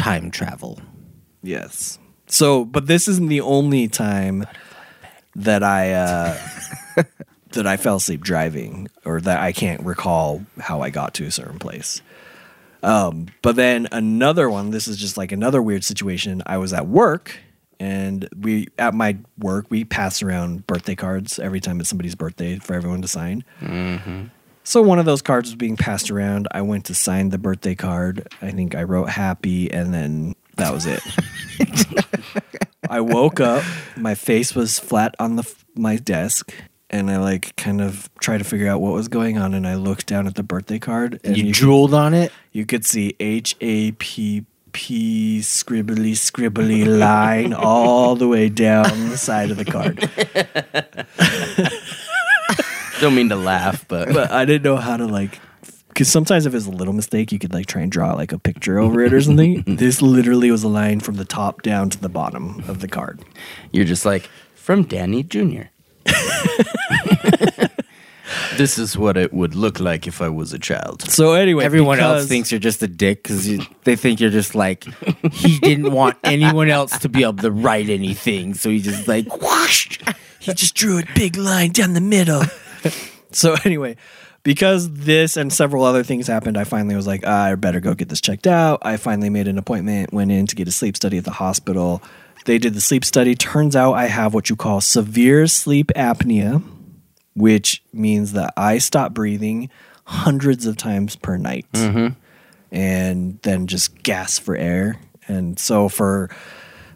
time travel. Yes. So, but this isn't the only time that I fell asleep driving, or that I can't recall how I got to a certain place. But then another one, this is just like another weird situation. I was at work, and we pass around birthday cards every time it's somebody's birthday for everyone to sign. Mm-hmm. So one of those cards was being passed around. I went to sign the birthday card. I think I wrote happy, and then that was it. I woke up, my face was flat on my desk, and I like kind of tried to figure out what was going on, and I looked down at the birthday card. And you drooled on it? You could see HAPP scribbly line all the way down the side of the card. Don't mean to laugh, but I didn't know how to like... Because sometimes if it's a little mistake, you could like try and draw like a picture over it or something. This literally was a line from the top down to the bottom of the card. You're just like, from Danny Jr. This is what it would look like if I was a child. So anyway, everyone else thinks you're just a dick because they think you're just like, he didn't want anyone else to be able to write anything. So he just like, whoosh, he just drew a big line down the middle. So anyway... Because this and several other things happened, I finally was like, I better go get this checked out. I finally made an appointment, went in to get a sleep study at the hospital. They did the sleep study. Turns out I have what you call severe sleep apnea, which means that I stop breathing hundreds of times per night. Mm-hmm. And then just gasp for air. And so for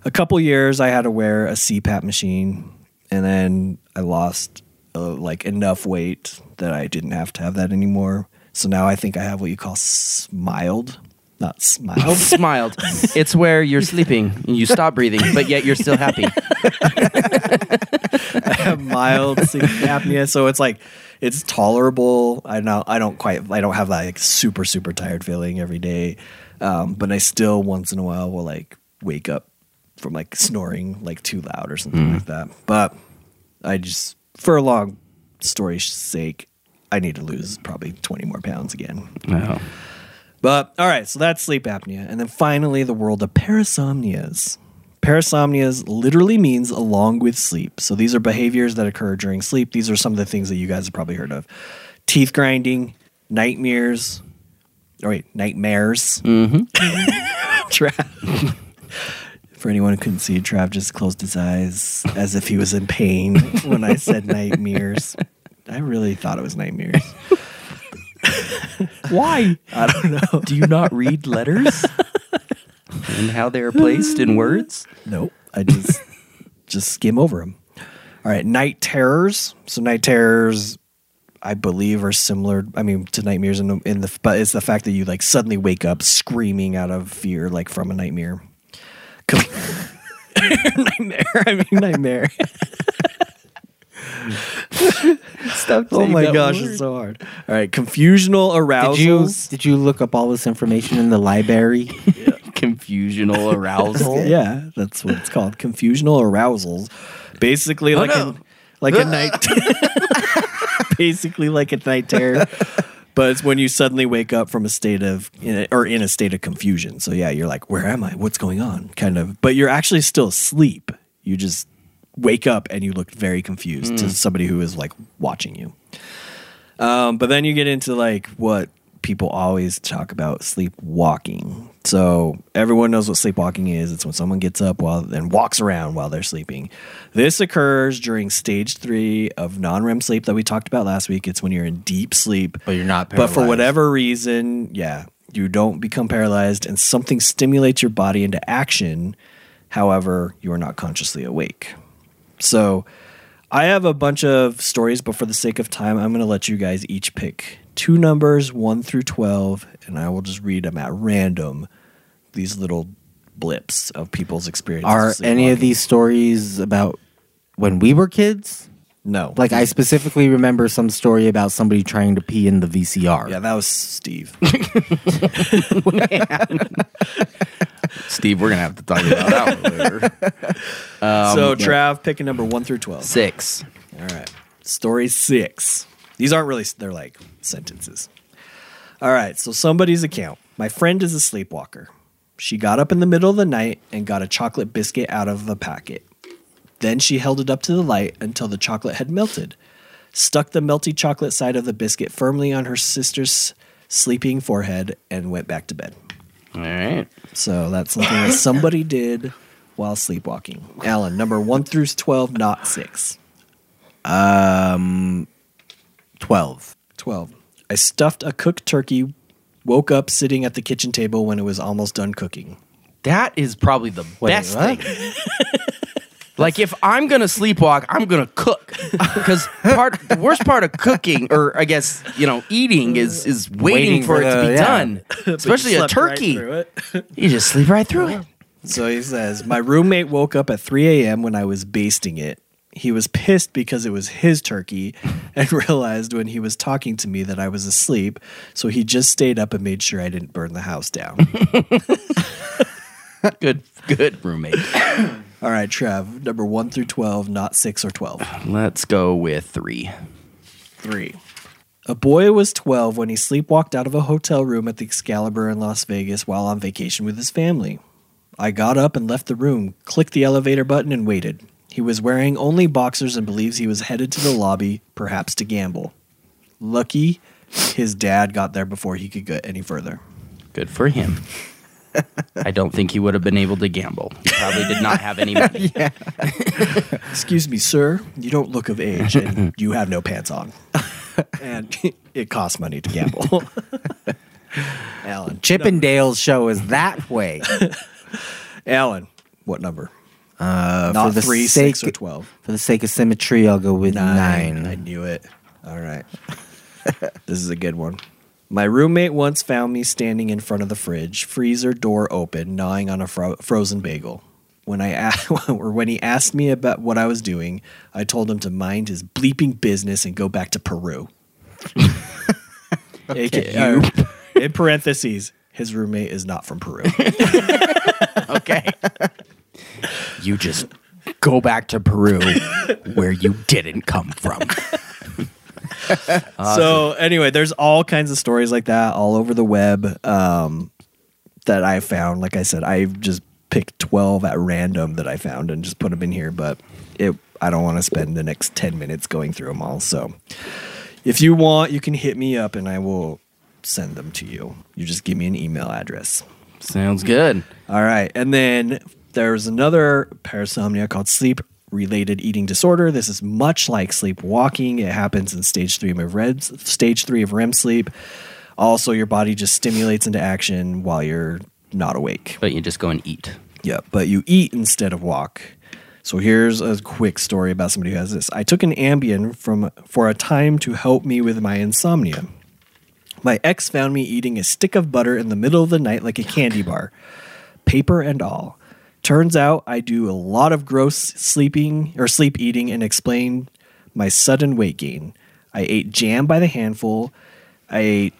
a couple years, I had to wear a CPAP machine, and then I lost like enough weight that I didn't have to have that anymore. So now I think I have what you call smiled, not smiled. Smiled. It's where you're sleeping and you stop breathing, but yet you're still happy. I have mild sleep apnea, so it's like it's tolerable. I don't have that like super super tired feeling every day, but I still once in a while will like wake up from like snoring like too loud or something like that. But I just, for a long story's sake, I need to lose probably 20 more pounds again. Wow. But, all right, so that's sleep apnea. And then finally, the world of parasomnias. Parasomnias literally means along with sleep. So these are behaviors that occur during sleep. These are some of the things that you guys have probably heard of. Teeth grinding, nightmares. Mm-hmm. Trav. For anyone who couldn't see, Trav just closed his eyes as if he was in pain when I said nightmares. I really thought it was nightmares. Why? I don't know. Do you not read letters and how they are placed in words? Nope. I just skim over them. All right. Night terrors. So night terrors, I believe, are similar. I mean, to nightmares, but it's the fact that you like suddenly wake up screaming out of fear, like from a nightmare. Nightmare. Stop. Oh my gosh, it's so hard. All right, confusional arousals. Did you look up all this information in the library? Yeah. Confusional arousal. Yeah, that's what it's called. Confusional arousals. Basically, a night. Basically, like a night terror. But it's when you suddenly wake up from in a state of confusion. So yeah, you're like, where am I? What's going on? Kind of. But you're actually still asleep. You just wake up and you look very confused to somebody who is like watching you. But then you get into like what people always talk about, sleepwalking. So everyone knows what sleepwalking is. It's when someone gets up and walks around while they're sleeping. This occurs during stage 3 of non-REM sleep that we talked about last week. It's when you're in deep sleep, but you're not paralyzed. But for whatever reason, yeah, you don't become paralyzed and something stimulates your body into action. However, you are not consciously awake. So I have a bunch of stories, but for the sake of time, I'm going to let you guys each pick 2 numbers, 1 through 12, and I will just read them at random, these little blips of people's experiences. Are any of these stories about when we were kids? No. Like, I specifically remember some story about somebody trying to pee in the VCR. Yeah, that was Steve. Steve, we're going to have to talk about that one later. So, Trav, picking number 1 through 12. 6. All right. Story 6. These aren't really, they're like sentences. All right. So, somebody's account. My friend is a sleepwalker. She got up in the middle of the night and got a chocolate biscuit out of the packet. Then she held it up to the light until the chocolate had melted, stuck the melty chocolate side of the biscuit firmly on her sister's sleeping forehead, and went back to bed. All right. So that's something that somebody did while sleepwalking. Alan, number 1 through 12, not 6. 12. 12. I stuffed a cooked turkey, woke up sitting at the kitchen table when it was almost done cooking. That is probably the best thing. Like, if I'm going to sleepwalk, I'm going to cook. Because the worst part of cooking, or I guess, eating, is waiting for it to be done. Especially a turkey. Right you just sleep right through it. So he says, my roommate woke up at 3 a.m. when I was basting it. He was pissed because it was his turkey and realized when he was talking to me that I was asleep. So he just stayed up and made sure I didn't burn the house down. Good roommate. All right, Trav, number 1 through 12, not 6 or 12. Let's go with 3. 3. A boy was 12 when he sleepwalked out of a hotel room at the Excalibur in Las Vegas while on vacation with his family. I got up and left the room, clicked the elevator button, and waited. He was wearing only boxers and believes he was headed to the lobby, perhaps to gamble. Lucky his dad got there before he could get any further. Good for him. I don't think he would have been able to gamble. He probably did not have any money. Yeah. Excuse me, sir. You don't look of age, and you have no pants on. And it costs money to gamble. Alan. Chippendale's show is that way. Alan, what number? Not 3, 6, or 12. For the sake of symmetry, I'll go with 9. I knew it. All right. This is a good one. My roommate once found me standing in front of the fridge, freezer door open, gnawing on a frozen bagel. When he asked me about what I was doing, I told him to mind his bleeping business and go back to Peru. In parentheses, his roommate is not from Peru. Okay. You just go back to Peru where you didn't come from. Awesome. So anyway, there's all kinds of stories like that all over the web that I found. Like I said, I just picked 12 at random that I found and just put them in here. But I don't want to spend the next 10 minutes going through them all. So if you want, you can hit me up and I will send them to you. You just give me an email address. Sounds good. All right. And then there's another parasomnia called sleep-related eating disorder. This is much like sleepwalking. It happens in stage 3 of REM sleep. Also, your body just stimulates into action while you're not awake. But you just go and eat. Yeah, but you eat instead of walk. So here's a quick story about somebody who has this. I took an Ambien for a time to help me with my insomnia. My ex found me eating a stick of butter in the middle of the night like a candy bar, paper and all. Turns out I do a lot of gross sleep eating and explain my sudden weight gain. I ate jam by the handful. I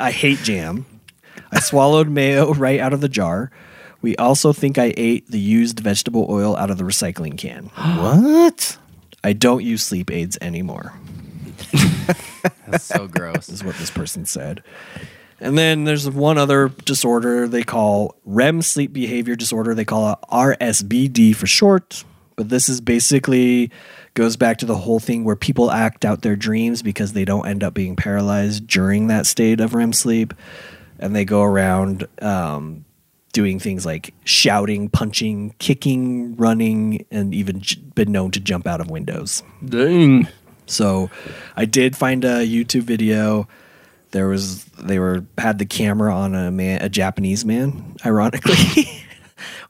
hate jam. I swallowed mayo right out of the jar. We also think I ate the used vegetable oil out of the recycling can. What? I don't use sleep aids anymore. That's so gross. Is what this person said. And then there's one other disorder they call REM sleep behavior disorder. They call it RSBD for short. But this is basically goes back to the whole thing where people act out their dreams because they don't end up being paralyzed during that state of REM sleep. And they go around doing things like shouting, punching, kicking, running, and even been known to jump out of windows. Dang. So I did find a YouTube video. They had the camera on a Japanese man, ironically,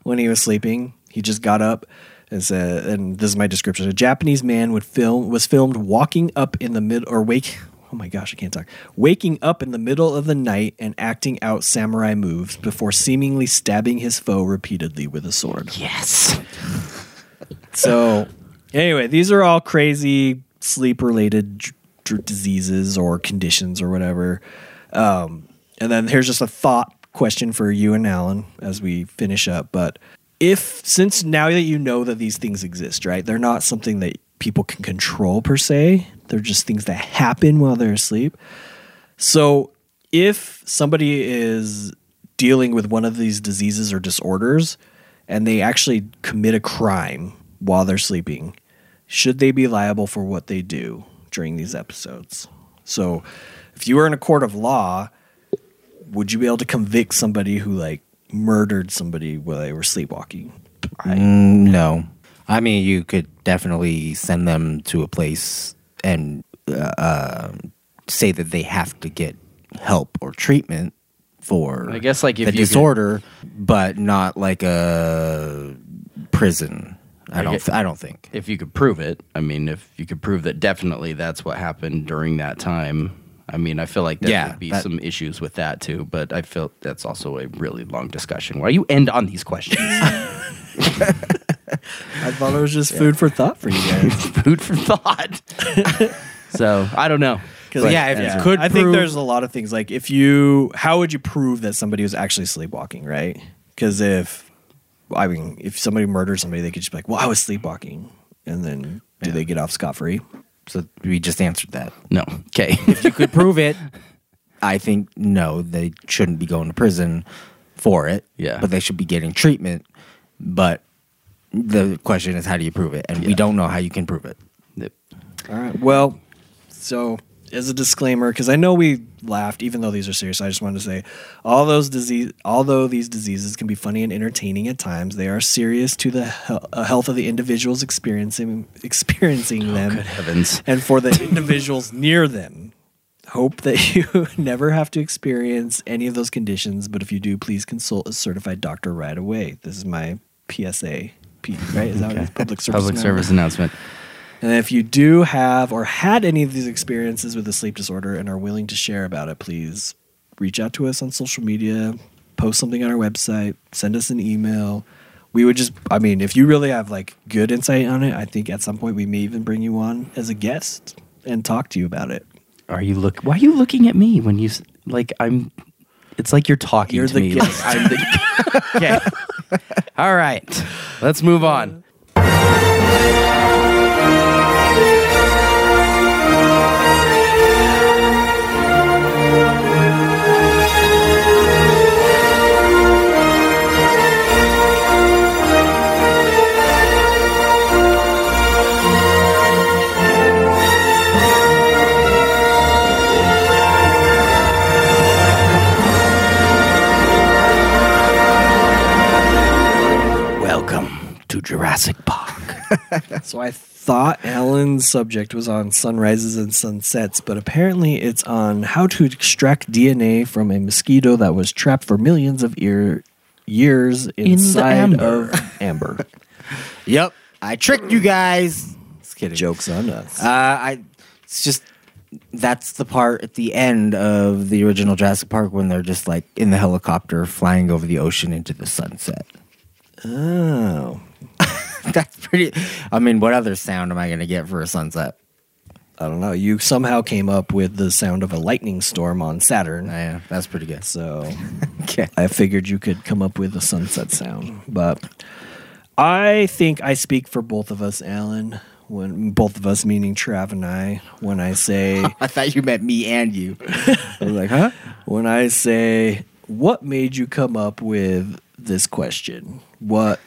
when he was sleeping. He just got up and said, and this is my description: a Japanese man was filmed walking up in the middle or wake. Oh my gosh, I can't talk. Waking up in the middle of the night and acting out samurai moves before seemingly stabbing his foe repeatedly with a sword. Yes. So Anyway, these are all crazy sleep-related diseases or conditions or whatever. And then here's just a thought question for you and Alan as we finish up. But since now that you know that these things exist, right? They're not something that people can control per se. They're just things that happen while they're asleep. So if somebody is dealing with one of these diseases or disorders and they actually commit a crime while they're sleeping, should they be liable for what they do during these episodes? So if you were in a court of law, would you be able to convict somebody who murdered somebody while they were sleepwalking? No. I mean, you could definitely send them to a place and say that they have to get help or treatment for the disorder, but not a prison. I don't think. If you could prove it, I mean, if you could prove that definitely that's what happened during that time, I mean, I feel like there could be some issues with that too, but I feel that's also a really long discussion. Why you end on these questions? I thought it was just food for thought for you guys. Food for thought. So I don't know. I think there's a lot of things how would you prove that somebody was actually sleepwalking, right? Because if somebody murdered somebody, they could just be like, "Well, I was sleepwalking," and then do they get off scot-free? So we just answered that. No. Okay. If you could prove it, I think no, they shouldn't be going to prison for it. Yeah. But they should be getting treatment. But the question is, how do you prove it? And we don't know how you can prove it. Yep. All right. Well, so as a disclaimer, because I know we laughed, even though these are serious, I just wanted to say, although these diseases can be funny and entertaining at times, they are serious to the health of the individuals experiencing them. Good heavens. And for the individuals near them. Hope that you never have to experience any of those conditions, but if you do, please consult a certified doctor right away. This is my PSA, right? Is that what it is? Public service announcement. And if you do have or had any of these experiences with a sleep disorder and are willing to share about it, please reach out to us on social media, post something on our website, send us an email. We would if you really have good insight on it, I think at some point we may even bring you on as a guest and talk to you about it. Why are you looking at me when you it's like you're talking to me. Guest. I'm the Okay. All right. Let's move on. Jurassic Park. So I thought Alan's subject was on sunrises and sunsets, but apparently it's on how to extract DNA from a mosquito that was trapped for millions of years inside of amber. Yep. I tricked you guys. Just kidding. Joke's on us. That's the part at the end of the original Jurassic Park when they're just in the helicopter flying over the ocean into the sunset. Oh. That's pretty. I mean, what other sound am I going to get for a sunset? I don't know. You somehow came up with the sound of a lightning storm on Saturn. Yeah, that's pretty good. So okay. I figured you could come up with a sunset sound. But I think I speak for both of us, Alan. When both of us, meaning Trav and I, when I say... I thought you meant me and you. I was like, huh? When I say, what made you come up with this question? What...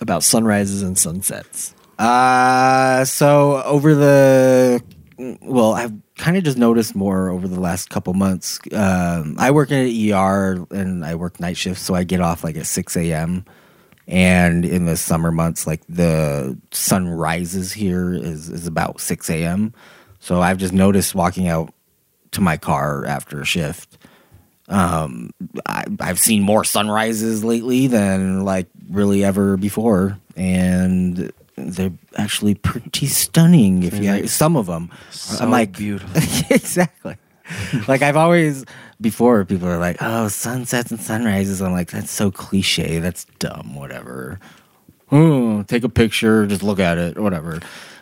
about sunrises and sunsets. So over I've kind of just noticed more over the last couple months. I work in an ER and I work night shifts, so I get off at 6 a.m. And in the summer months, the sun rises here is about 6 a.m. So I've just noticed walking out to my car after a shift. I've seen more sunrises lately than really ever before, and they're actually pretty stunning. If you some of them, so I'm beautiful. Exactly. I've always before people are sunsets and sunrises. I'm that's so cliche. That's dumb. Whatever. ooh, take a picture, just look at it, or whatever.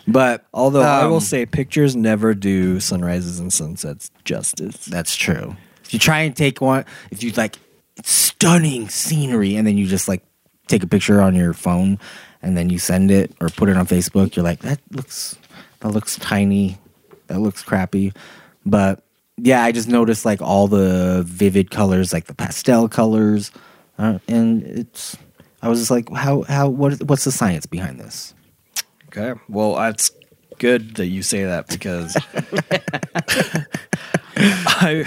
But although I will say, pictures never do sunrises and sunsets justice. That's true. If you try and take one, if you like stunning scenery, and then you just like take a picture on your phone, and then you send it or put it on Facebook, you're like, that looks tiny, that looks crappy. But yeah, I just noticed like all the vivid colors, like the pastel colors, and it's. I was just like, what's the science behind this? Okay, well, it's good that you say that because I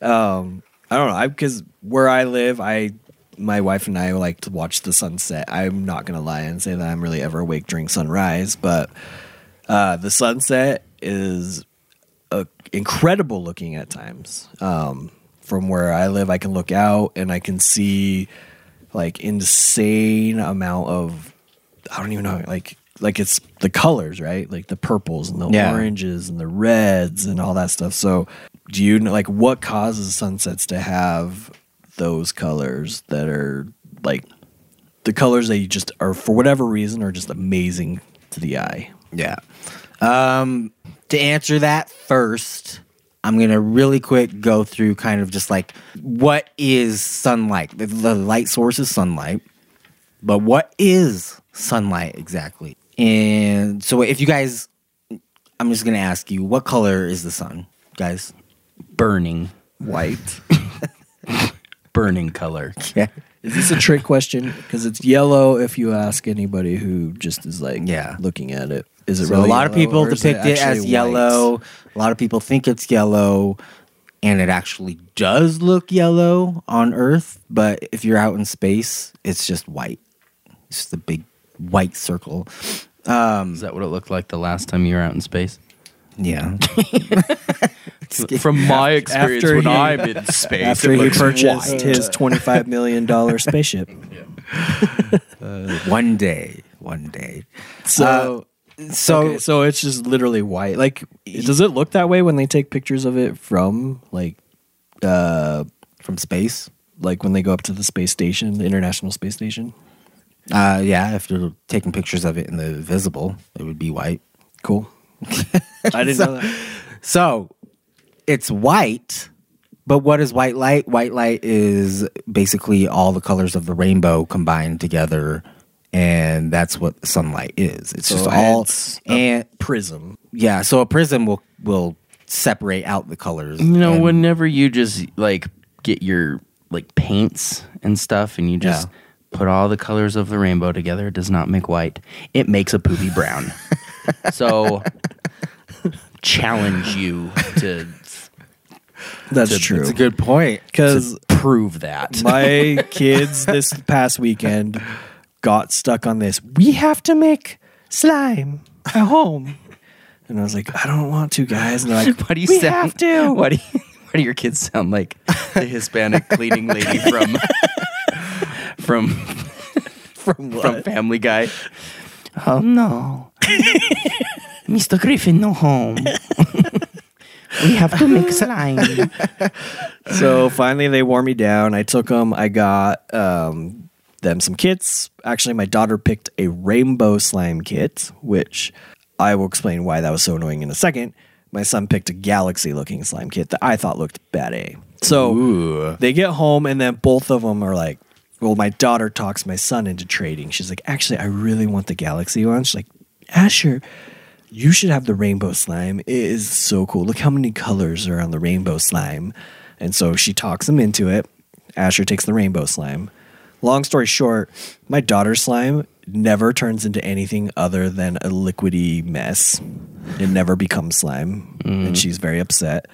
don't know, because where I live, my wife and I like to watch the sunset. I'm not gonna lie and say that I'm really ever awake during sunrise, but the sunset is incredible looking at times. From where I live, I can look out and I can see like insane amount of, I don't even know, like it's the colors, right? Like the purples and the oranges and the reds and all that stuff. So do you know, like, what causes sunsets to have those colors that are like the colors that you just are, for whatever reason, are just amazing to the eye? Yeah. To answer that first, I'm going to really quick go through kind of just like what is sunlight? The light source is sunlight. But what is sunlight exactly? And so if you guys, I'm just going to ask you, what color is the sun, guys? Burning. White. Burning color. Yeah. Is this a trick question? Because it's yellow if you ask anybody who just is like looking at it. Is it so really a lot of people depict it as yellow. A lot of people think it's yellow. And it actually does look yellow on Earth. But if you're out in space, it's just white. It's just a big white circle. Is that what it looked like the last time you were out in space? Yeah. From my experience, after I'm in space, after he purchased his $25 million spaceship. One day. So it's just literally white. Like, does it look that way when they take pictures of it from like from space? Like when they go up to the space station, the International Space Station? Yeah, if you're taking pictures of it in the visible, it would be white. Cool. I didn't know that. So it's white, but what is white light? White light is basically all the colors of the rainbow combined together, and that's what sunlight is. It's so just all and prism. Yeah, so a prism will separate out the colors. You know, whenever you just like get your like paints and stuff, and you just put all the colors of the rainbow together, it does not make white. It makes a poopy brown. So challenge you to that's true. It's a good point because prove that. My kids this past weekend got stuck on this. We have to make slime at home, and I was like, I don't want to, guys. And they're like, what do you? We sound, have to. What do your kids sound like? The Hispanic cleaning lady from Family Guy. Oh no. Mr. Griffin, no home. We have to make slime. So finally they wore me down. I took them. I got them some kits. Actually, my daughter picked a rainbow slime kit, which I will explain why that was so annoying in a second. My son picked a galaxy-looking slime kit that I thought looked bad A. So They get home, and then both of them are like, well, my daughter talks my son into trading. She's like, actually, I really want the galaxy one. She's like, Asher, you should have the rainbow slime. It is so cool. Look how many colors are on the rainbow slime. And so she talks him into it. Asher takes the rainbow slime. Long story short, my daughter's slime never turns into anything other than a liquidy mess. It never becomes slime. And she's very upset.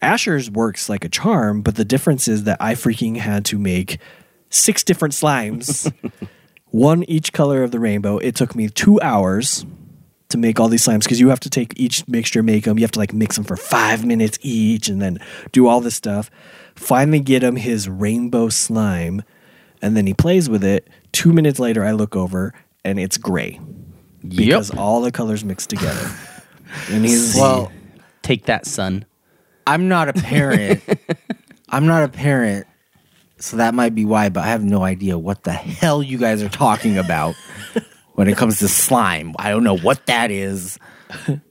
Asher's works like a charm, but the difference is that I freaking had to make 6 different slimes. One each color of the rainbow. It took me 2 hours to make all these slimes because you have to take each mixture, make them. You have to like mix them for 5 minutes each and then do all this stuff. Finally get him his rainbow slime, and then he plays with it. 2 minutes later, I look over and it's gray because all the colors mixed together. And he's well, take that, son. I'm not a parent. So that might be why, but I have no idea what the hell you guys are talking about when it comes to slime. I don't know what that is.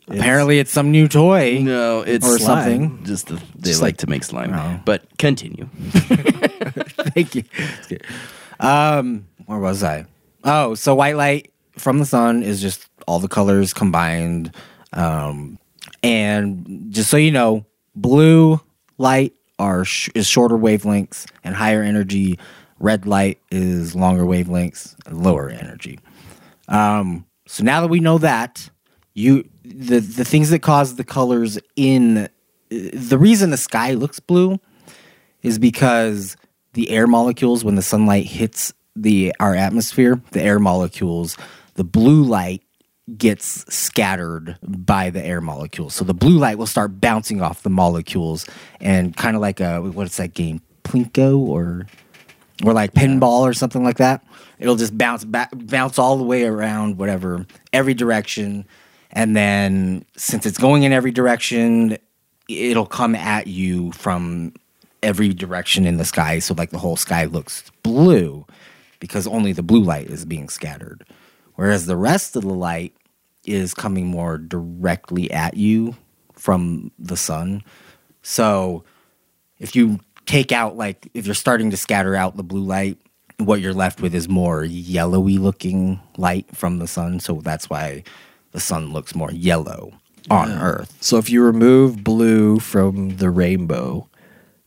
Apparently it's some new toy. No, it's or slime. Something. Just they like to make slime. No. But continue. Thank you. Where was I? Oh, so white light from the sun is just all the colors combined. And just so you know, blue light is shorter wavelengths and higher energy. Red light is longer wavelengths and lower energy. So now that we know that, the things that cause the colors in... The reason the sky looks blue is because the air molecules, when the sunlight hits our atmosphere, the air molecules, the blue light gets scattered by the air molecules. So the blue light will start bouncing off the molecules and kind of like what's that game? Plinko or like pinball or something like that. It'll just bounce all the way around, whatever, every direction. And then since it's going in every direction, it'll come at you from every direction in the sky. So like the whole sky looks blue because only the blue light is being scattered. Whereas the rest of the light is coming more directly at you from the sun. So if you take out, like, if you're starting to scatter out the blue light, what you're left with is more yellowy looking light from the sun. So that's why the sun looks more yellow on Earth. So if you remove blue from the rainbow,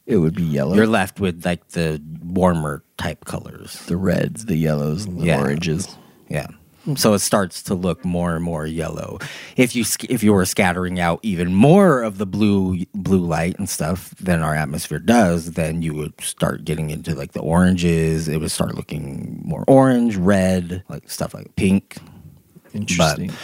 it would be yellow. You're left with like the warmer type colors. The reds, the yellows, and the oranges. Yeah. So it starts to look more and more yellow. If you were scattering out even more of the blue light and stuff than our atmosphere does, then you would start getting into like the oranges. It would start looking more orange, red, like stuff like pink. Interesting. But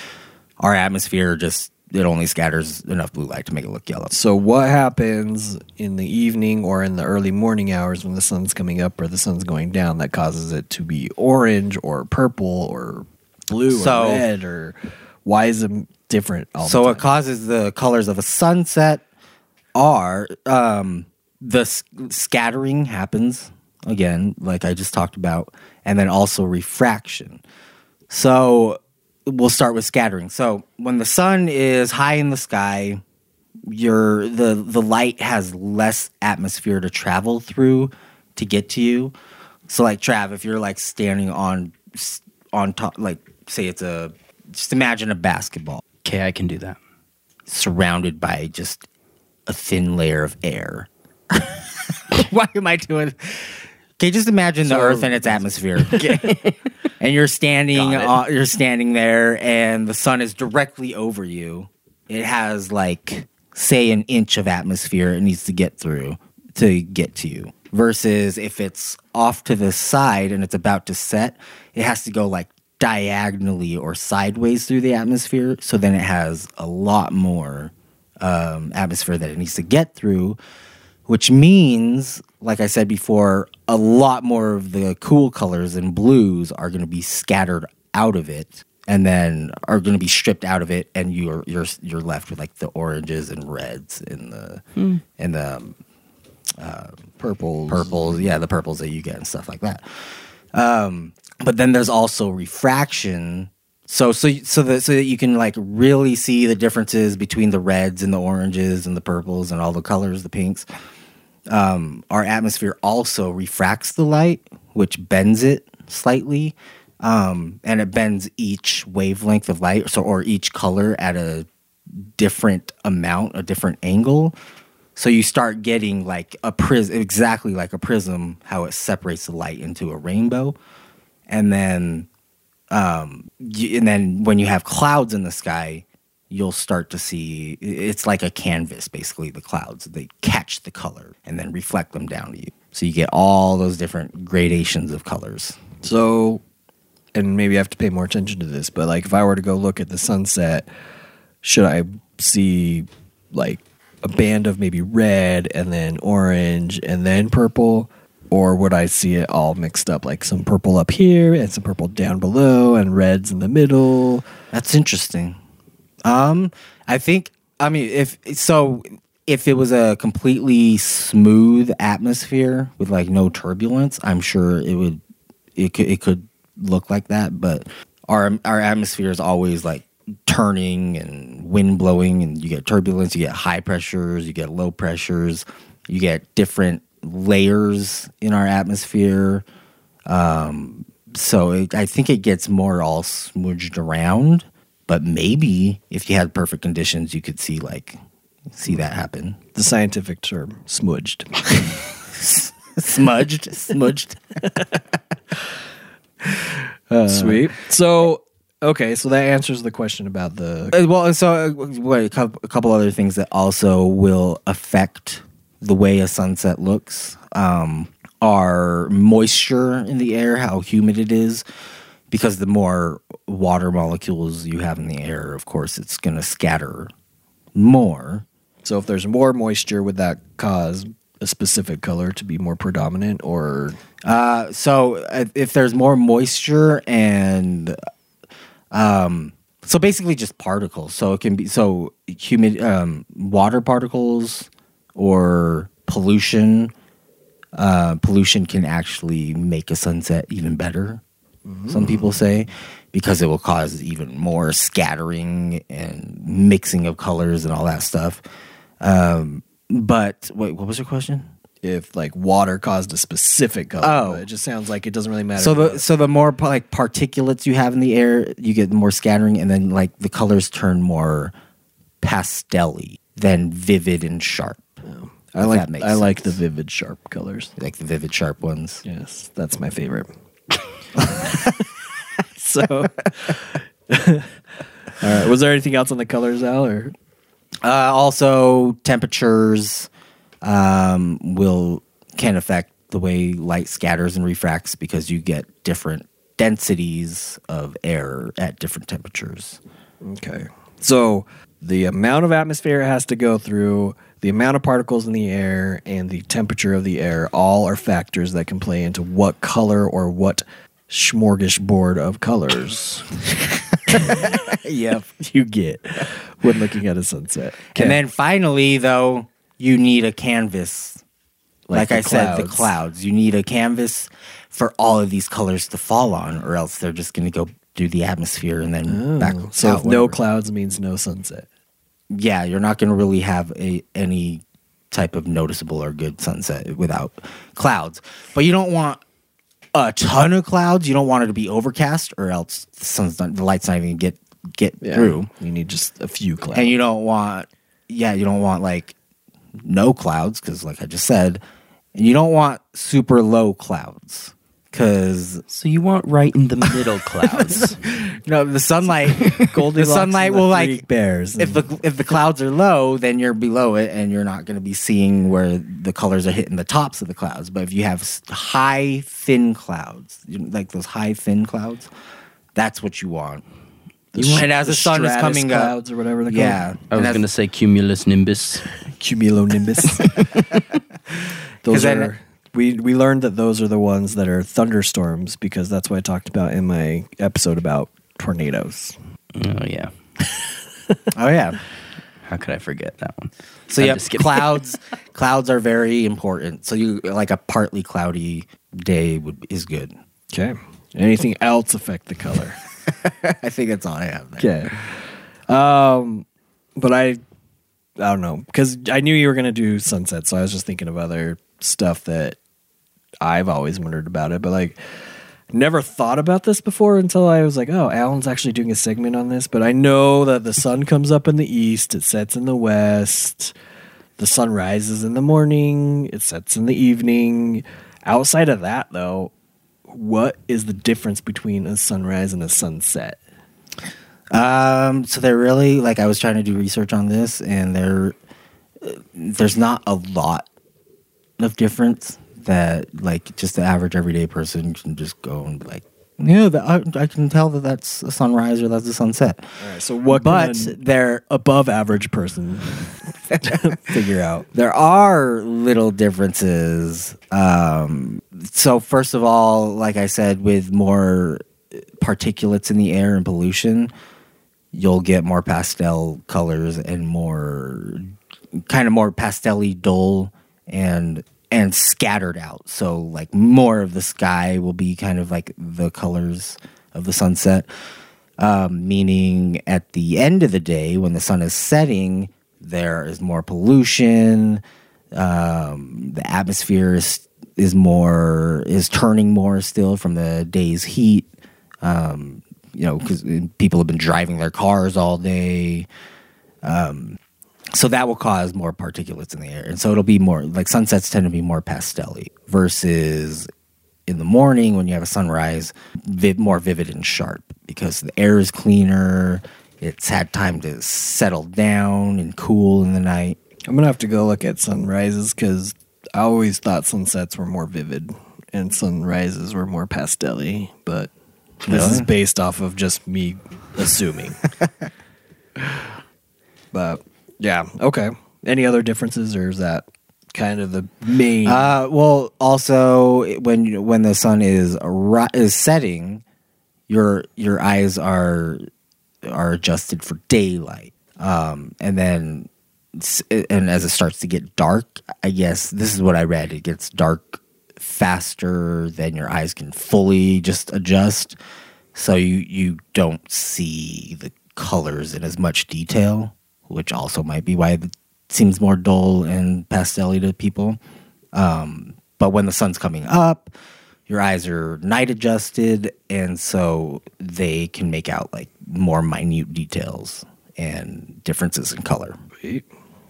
our atmosphere it only scatters enough blue light to make it look yellow. So what happens in the evening or in the early morning hours when the sun's coming up or the sun's going down that causes it to be orange or purple or blue or red? Or why is it different all the time? So it causes the colors of a sunset are the scattering happens, again, like I just talked about, and then also refraction. So... We'll start with scattering. So when the sun is high in the sky, the light has less atmosphere to travel through to get to you. So like Trav, if you're like standing on top, like say just imagine a basketball. Okay, I can do that. Surrounded by just a thin layer of air. Why am I doing? Okay, just imagine the Earth and its atmosphere. Okay. And you're standing there, and the sun is directly over you. It has like, say, an inch of atmosphere it needs to get through to get to you. Versus if it's off to the side and it's about to set, it has to go like diagonally or sideways through the atmosphere. So then it has a lot more atmosphere that it needs to get through, which means, like I said before, a lot more of the cool colors and blues are going to be scattered out of it, and then are going to be stripped out of it, and you're left with like the oranges and reds and the purples, the purples that you get and stuff like that. But then there's also refraction, so that you can like really see the differences between the reds and the oranges and the purples and all the colors, the pinks. Our atmosphere also refracts the light, which bends it slightly, and it bends each wavelength of light, or each color at a different amount, a different angle. So you start getting like a prism, exactly like a prism, how it separates the light into a rainbow, and then when you have clouds in the sky, you'll start to see, it's like a canvas, basically, the clouds. They catch the color and then reflect them down to you. So you get all those different gradations of colors. So, and maybe I have to pay more attention to this, but like if I were to go look at the sunset, should I see like a band of maybe red and then orange and then purple? Or would I see it all mixed up, like some purple up here and some purple down below and reds in the middle? That's interesting. I think, I mean, if so, if it was a completely smooth atmosphere with like no turbulence, I'm sure it could look like that. But our atmosphere is always like turning and wind blowing, and you get turbulence, you get high pressures, you get low pressures, you get different layers in our atmosphere. I think it gets more all smudged around. But maybe if you had perfect conditions, you could see that happen. The scientific term, smudged. Smudged. Sweet. So, okay, so that answers the question about the... a couple other things that also will affect the way a sunset looks are moisture in the air, how humid it is. Because the more water molecules you have in the air, of course, it's going to scatter more. So if there's more moisture, would that cause a specific color to be more predominant, or? So if there's more moisture and, so basically just particles. So it can be, so humid, water particles or pollution. Pollution can actually make a sunset even better. Some people say, because it will cause even more scattering and mixing of colors and all that stuff. But wait, what was your question? If like water caused a specific color, but it just sounds like it doesn't really matter. So the more like particulates you have in the air, you get more scattering, and then like the colors turn more pastel-y than vivid and sharp. Yeah. I like the vivid sharp colors. You like the vivid sharp ones. Yes, that's my favorite. So, all right. Was there anything else on the colors, Al? Or? Also, temperatures can affect the way light scatters and refracts, because you get different densities of air at different temperatures. Okay. So the amount of atmosphere it has to go through, the amount of particles in the air, and the temperature of the air all are factors that can play into what color or what smorgasbord of colors yep, you get when looking at a sunset. Okay. And then finally, though, you need a canvas. Like I said, the clouds. You need a canvas for all of these colors to fall on, or else they're just going to go through the atmosphere and then back. So if no clouds means no sunset. Yeah, you're not going to really have any type of noticeable or good sunset without clouds. But you don't want a ton of clouds. You don't want it to be overcast, or else the light's not even going to get through. You need just a few clouds. And you don't want like no clouds, because like I just said, and you don't want super low clouds. So you want right in the middle clouds. No, the sunlight, the sunlight will like bears. If the clouds are low, then you're below it, and you're not going to be seeing where the colors are hitting the tops of the clouds. But if you have high thin clouds, like those high thin clouds, that's what you want. And as the sun is coming up, clouds or whatever they're called. I was going to say cumulonimbus. Cumulonimbus. Those are. We learned that those are the ones that are thunderstorms, because that's what I talked about in my episode about tornadoes. Oh, yeah. Oh, yeah. How could I forget that one? So, yeah, clouds are very important. So, a partly cloudy day is good. Okay. Anything else affect the color? I think that's all I have there. Okay. But I don't know, because I knew you were going to do sunset, so I was just thinking of other stuff that I've always wondered about it, but like never thought about this before until I was like, oh, Alan's actually doing a segment on this. But I know that the sun comes up in the east, it sets in the west, the sun rises in the morning, it sets in the evening. Outside of that, though, what is the difference between a sunrise and a sunset? So they're really, like, I was trying to do research on this, and there's not a lot of difference that like just the average everyday person can just go and be like, yeah, I can tell that that's a sunrise or that's a sunset. All right, so what? But their above average person figure out. There are little differences. So first of all, like I said, with more particulates in the air and pollution, you'll get more pastel colors and more kind of more pastel-y, dull, and scattered out. So like more of the sky will be kind of like the colors of the sunset. Meaning at the end of the day, when the sun is setting, there is more pollution. The atmosphere is turning more still from the day's heat. Because people have been driving their cars all day. So that will cause more particulates in the air. And so it'll be more, like sunsets tend to be more pastel-y versus in the morning when you have a sunrise, more vivid and sharp because the air is cleaner. It's had time to settle down and cool in the night. I'm going to have to go look at sunrises because I always thought sunsets were more vivid and sunrises were more pastel-y, but... This is based off of just me assuming. But, yeah, okay. Any other differences, or is that kind of the main... well, also, when the sun is setting, your eyes are adjusted for daylight. And as it starts to get dark, I guess, this is what I read, it gets dark faster than your eyes can fully just adjust, so you don't see the colors in as much detail, which also might be why it seems more dull and pastel-y to people. But when the sun's coming up, your eyes are night adjusted, and so they can make out like more minute details and differences in color.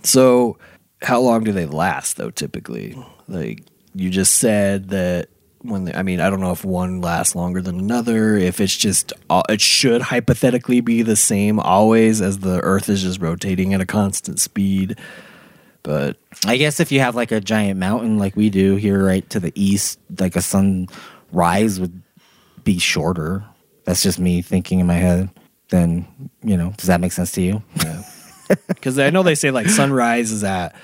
So how long do they last though, typically? Like, you just said that I don't know if one lasts longer than another, if it's just, it should hypothetically be the same always as the earth is just rotating at a constant speed. But I guess if you have like a giant mountain like we do here right to the east, like a sunrise would be shorter. That's just me thinking in my head. Then, does that make sense to you? Yeah. Because I know they say like sunrise is at...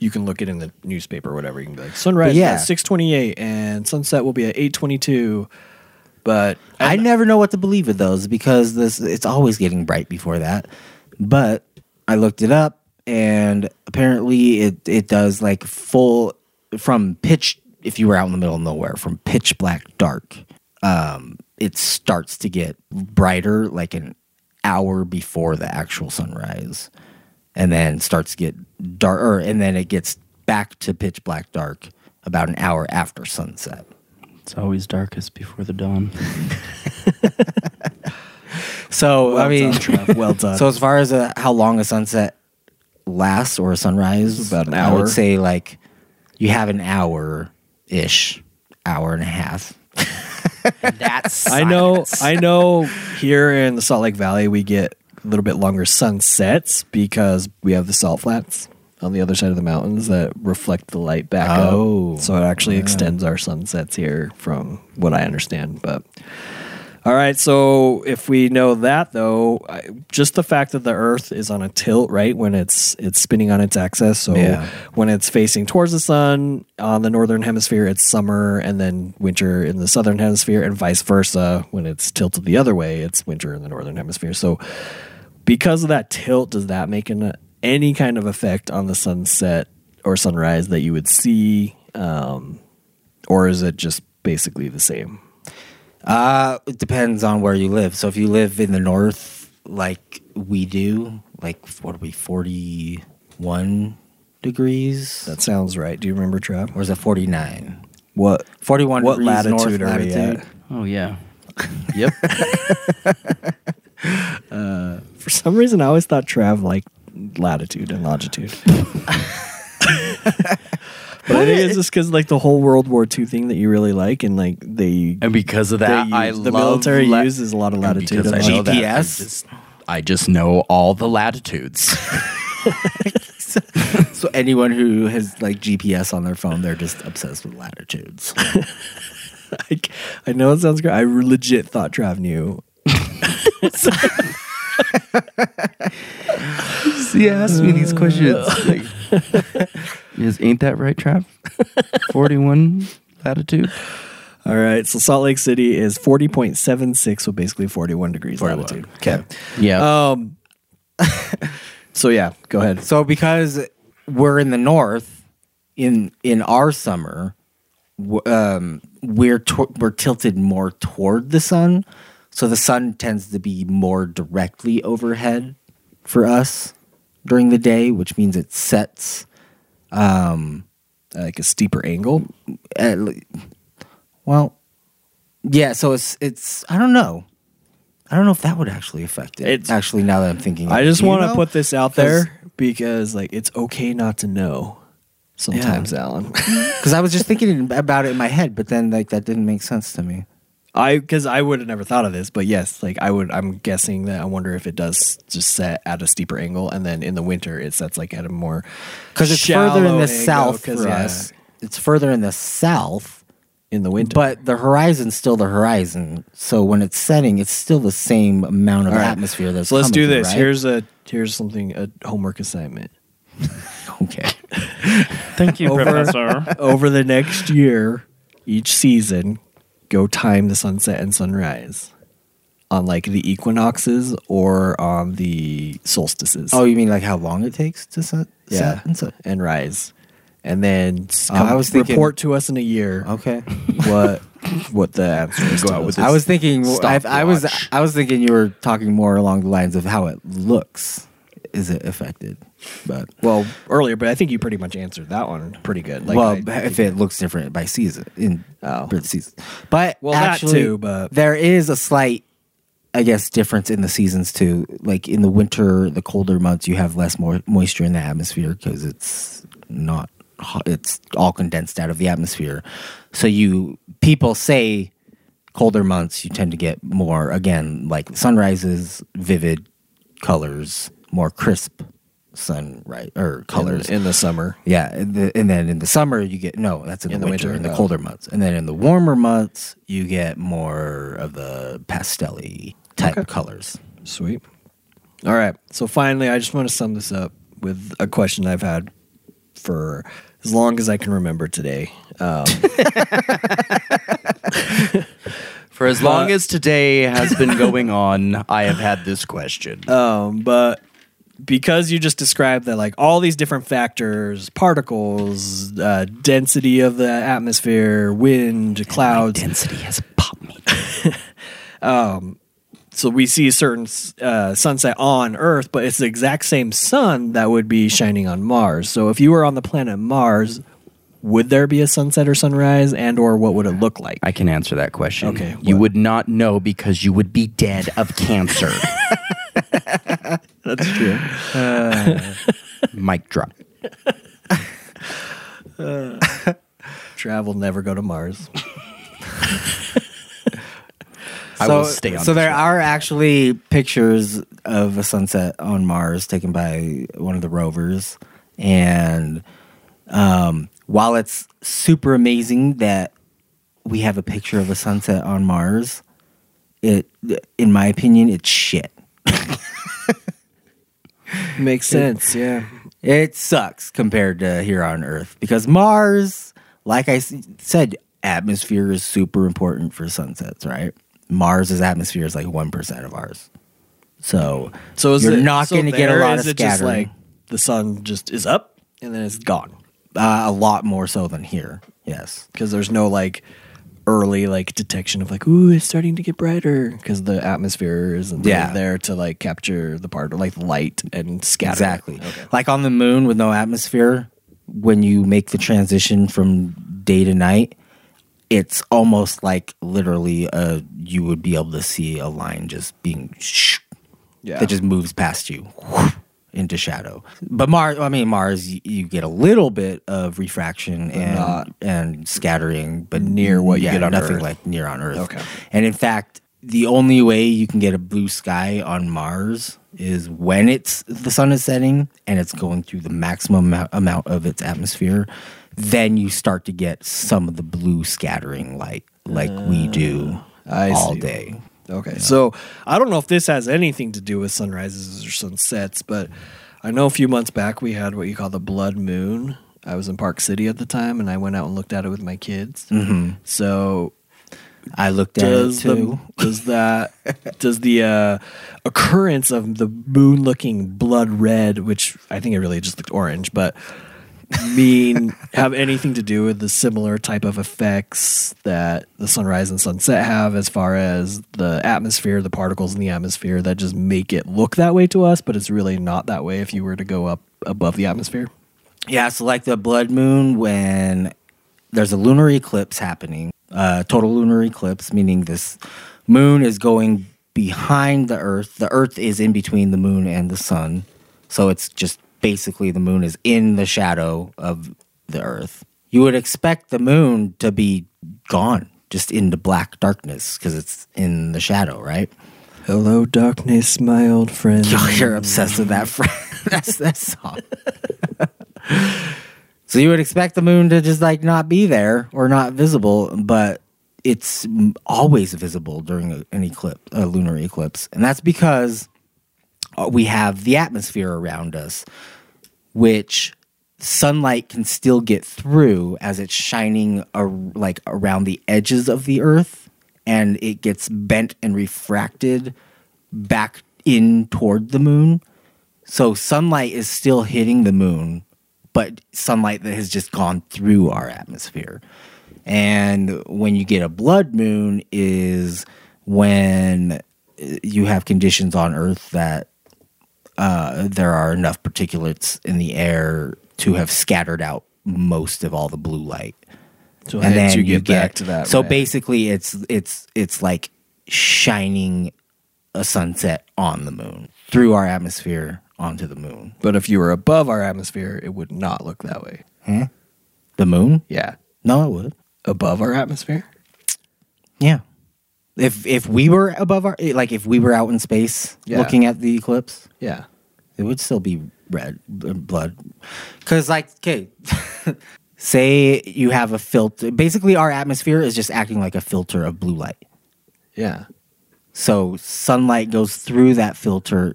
You can look it in the newspaper or whatever. You can be like, sunrise at 6:28 and sunset will be at 8:22. But I never know what to believe with those because it's always getting bright before that. But I looked it up, and apparently it does like full from pitch. If you were out in the middle of nowhere, from pitch black dark, it starts to get brighter like an hour before the actual sunrise. And then starts to get darker, and then it gets back to pitch black dark about an hour after sunset. It's always darkest before the dawn. So well, I mean, done, well done. So as far as how long a sunset lasts or a sunrise, about an hour. I would say like you have an hour-ish, hour and a half. That's I know. Here in the Salt Lake Valley, we get a little bit longer sunsets because we have the salt flats on the other side of the mountains that reflect the light back up. So it actually extends our sunsets here from what I understand. But all right, so if we know that though, just the fact that the earth is on a tilt, right, when it's spinning on its axis. So when it's facing towards the sun on the northern hemisphere, it's summer and then winter in the southern hemisphere, and vice versa. When it's tilted the other way, it's winter in the northern hemisphere. So because of that tilt, does that make any kind of effect on the sunset or sunrise that you would see? Or is it just basically the same? It depends on where you live. So if you live in the north like we do, like what are we, 41 degrees? That sounds right. Do you remember, Trav? Or is it 49? What? 41 what degrees latitude north are we at? Oh, yeah. Yep. For some reason, I always thought Trav liked latitude and longitude. But I think it's just because like the whole World War II thing that you really like, and like and because of that, the military uses a lot of latitude. And I know that, I just know all the latitudes. So anyone who has like GPS on their phone, they're just obsessed with latitudes. I know it sounds great. I legit thought Trav knew. He asked me these questions. Ain't that right, Trav? 41 latitude. All right, so Salt Lake City is 40.76, so basically 41 degrees 41. Latitude. Okay. Yeah. So yeah, go ahead. So because we're in the north in our summer. We're tilted more toward the sun, so the sun tends to be more directly overhead for us during the day, which means it sets like a steeper angle. So it's I don't know. I don't know if that would actually affect it. It's, actually, now that I'm thinking, I just want to put this out there because, like, it's okay not to know sometimes, yeah. Alan. Because I was just thinking about it in my head, but then like that didn't make sense to me. Because I would have never thought of this, but yes, like I would. I'm guessing that I wonder if it does just set at a steeper angle, and then in the winter it sets like at a more because it's further in the south for us. It's further in the south. In the winter. But the horizon's still the horizon. So when it's setting, it's still the same amount of atmosphere that's coming. So let's do this. Right? Here's something, a homework assignment. Okay. Thank you, Professor. Over the next year, each season, go time the sunset and sunrise on like the equinoxes or on the solstices. Oh, you mean like how long it takes to set and sunrise? And rise. And then report to us in a year. Okay, what the answer is? Go out with this. I was thinking. I was thinking you were talking more along the lines of how it looks. Is it affected? But earlier. But I think you pretty much answered that one pretty good. Like, if it looks different by season for the season, but there is a slight, I guess, difference in the seasons too. Like in the winter, the colder months, you have less moisture in the atmosphere because it's not. It's all condensed out of the atmosphere. So people say colder months, you tend to get more, again, like sunrises, vivid colors, more crisp sunrise or colors. In the summer. Yeah. And then in the summer you get, in the winter, in the colder months. And then in the warmer months, you get more of the pastel-y type colors. Sweet. All right. So finally, I just want to sum this up with a question I've had for as long as I can remember today. For as long as today has been going on, I have had this question. But because you just described that, like, all these different factors, particles, density of the atmosphere, wind, clouds. Density has popped me. So we see a certain sunset on Earth, but it's the exact same sun that would be shining on Mars. So if you were on the planet Mars, would there be a sunset or sunrise, and or what would it look like? I can answer that question. Okay, you would not know because you would be dead of cancer. That's true. Mic drop. Travel, never go to Mars. There are actually pictures of a sunset on Mars taken by one of the rovers. And while it's super amazing that we have a picture of a sunset on Mars, in my opinion, it's shit. Makes sense, yeah. It sucks compared to here on Earth. Because Mars, like I said, atmosphere is super important for sunsets, right? Mars's atmosphere is like 1% of ours, so you're not going to get a lot of scattering. Just like the sun just is up and then it's gone. A lot more so than here, yes, because there's no like early like detection of like it's starting to get brighter because the atmosphere isn't there to like capture the part of like light and scatter. Exactly, like on the moon with no atmosphere, when you make the transition from day to night. It's almost like literally you would be able to see a line just being that just moves past you into shadow. But Mars, you get a little bit of refraction and scattering, but near what you get on nothing Earth. Like near on Earth. Okay. And in fact, the only way you can get a blue sky on Mars is when the sun is setting and it's going through the maximum amount of its atmosphere. Then you start to get some of the blue scattering light like we do all day. Okay. Yeah. So I don't know if this has anything to do with sunrises or sunsets, but I know a few months back we had what you call the blood moon. I was in Park City at the time, and I went out and looked at it with my kids. Mm-hmm. So I looked at it too. Does the occurrence of the moon looking blood red, which I think it really just looked orange, but have anything to do with the similar type of effects that the sunrise and sunset have, as far as the atmosphere, the particles in the atmosphere that just make it look that way to us, but it's really not that way if you were to go up above the atmosphere? Yeah, so like the blood moon, when there's a lunar eclipse happening, total lunar eclipse, meaning this moon is going behind the earth. The earth is in between the moon and the sun, so it's just basically the moon is in the shadow of the earth. You would expect the moon to be gone, just into black darkness, because it's in the shadow, right? Hello, darkness, my old friend. You're obsessed with that friend. That's that song. So you would expect the moon to just like not be there or not visible, but it's always visible during an eclipse, a lunar eclipse. And that's because we have the atmosphere around us, which sunlight can still get through as it's shining like around the edges of the earth, and it gets bent and refracted back in toward the moon. So sunlight is still hitting the moon, but sunlight that has just gone through our atmosphere. And when you get a blood moon is when you have conditions on Earth that there are enough particulates in the air to have scattered out most of all the blue light. So and then you get back to that. So right. Basically it's like shining a sunset on the moon through our atmosphere onto the moon. But if you were above our atmosphere, it would not look that way. Huh? The moon? Yeah. No, it would. Above our atmosphere? Yeah. If we were above our, like if we were out in space looking at the eclipse, it would still be red blood. Because like, okay, say you have a filter. Basically, our atmosphere is just acting like a filter of blue light. Yeah. So sunlight goes through that filter,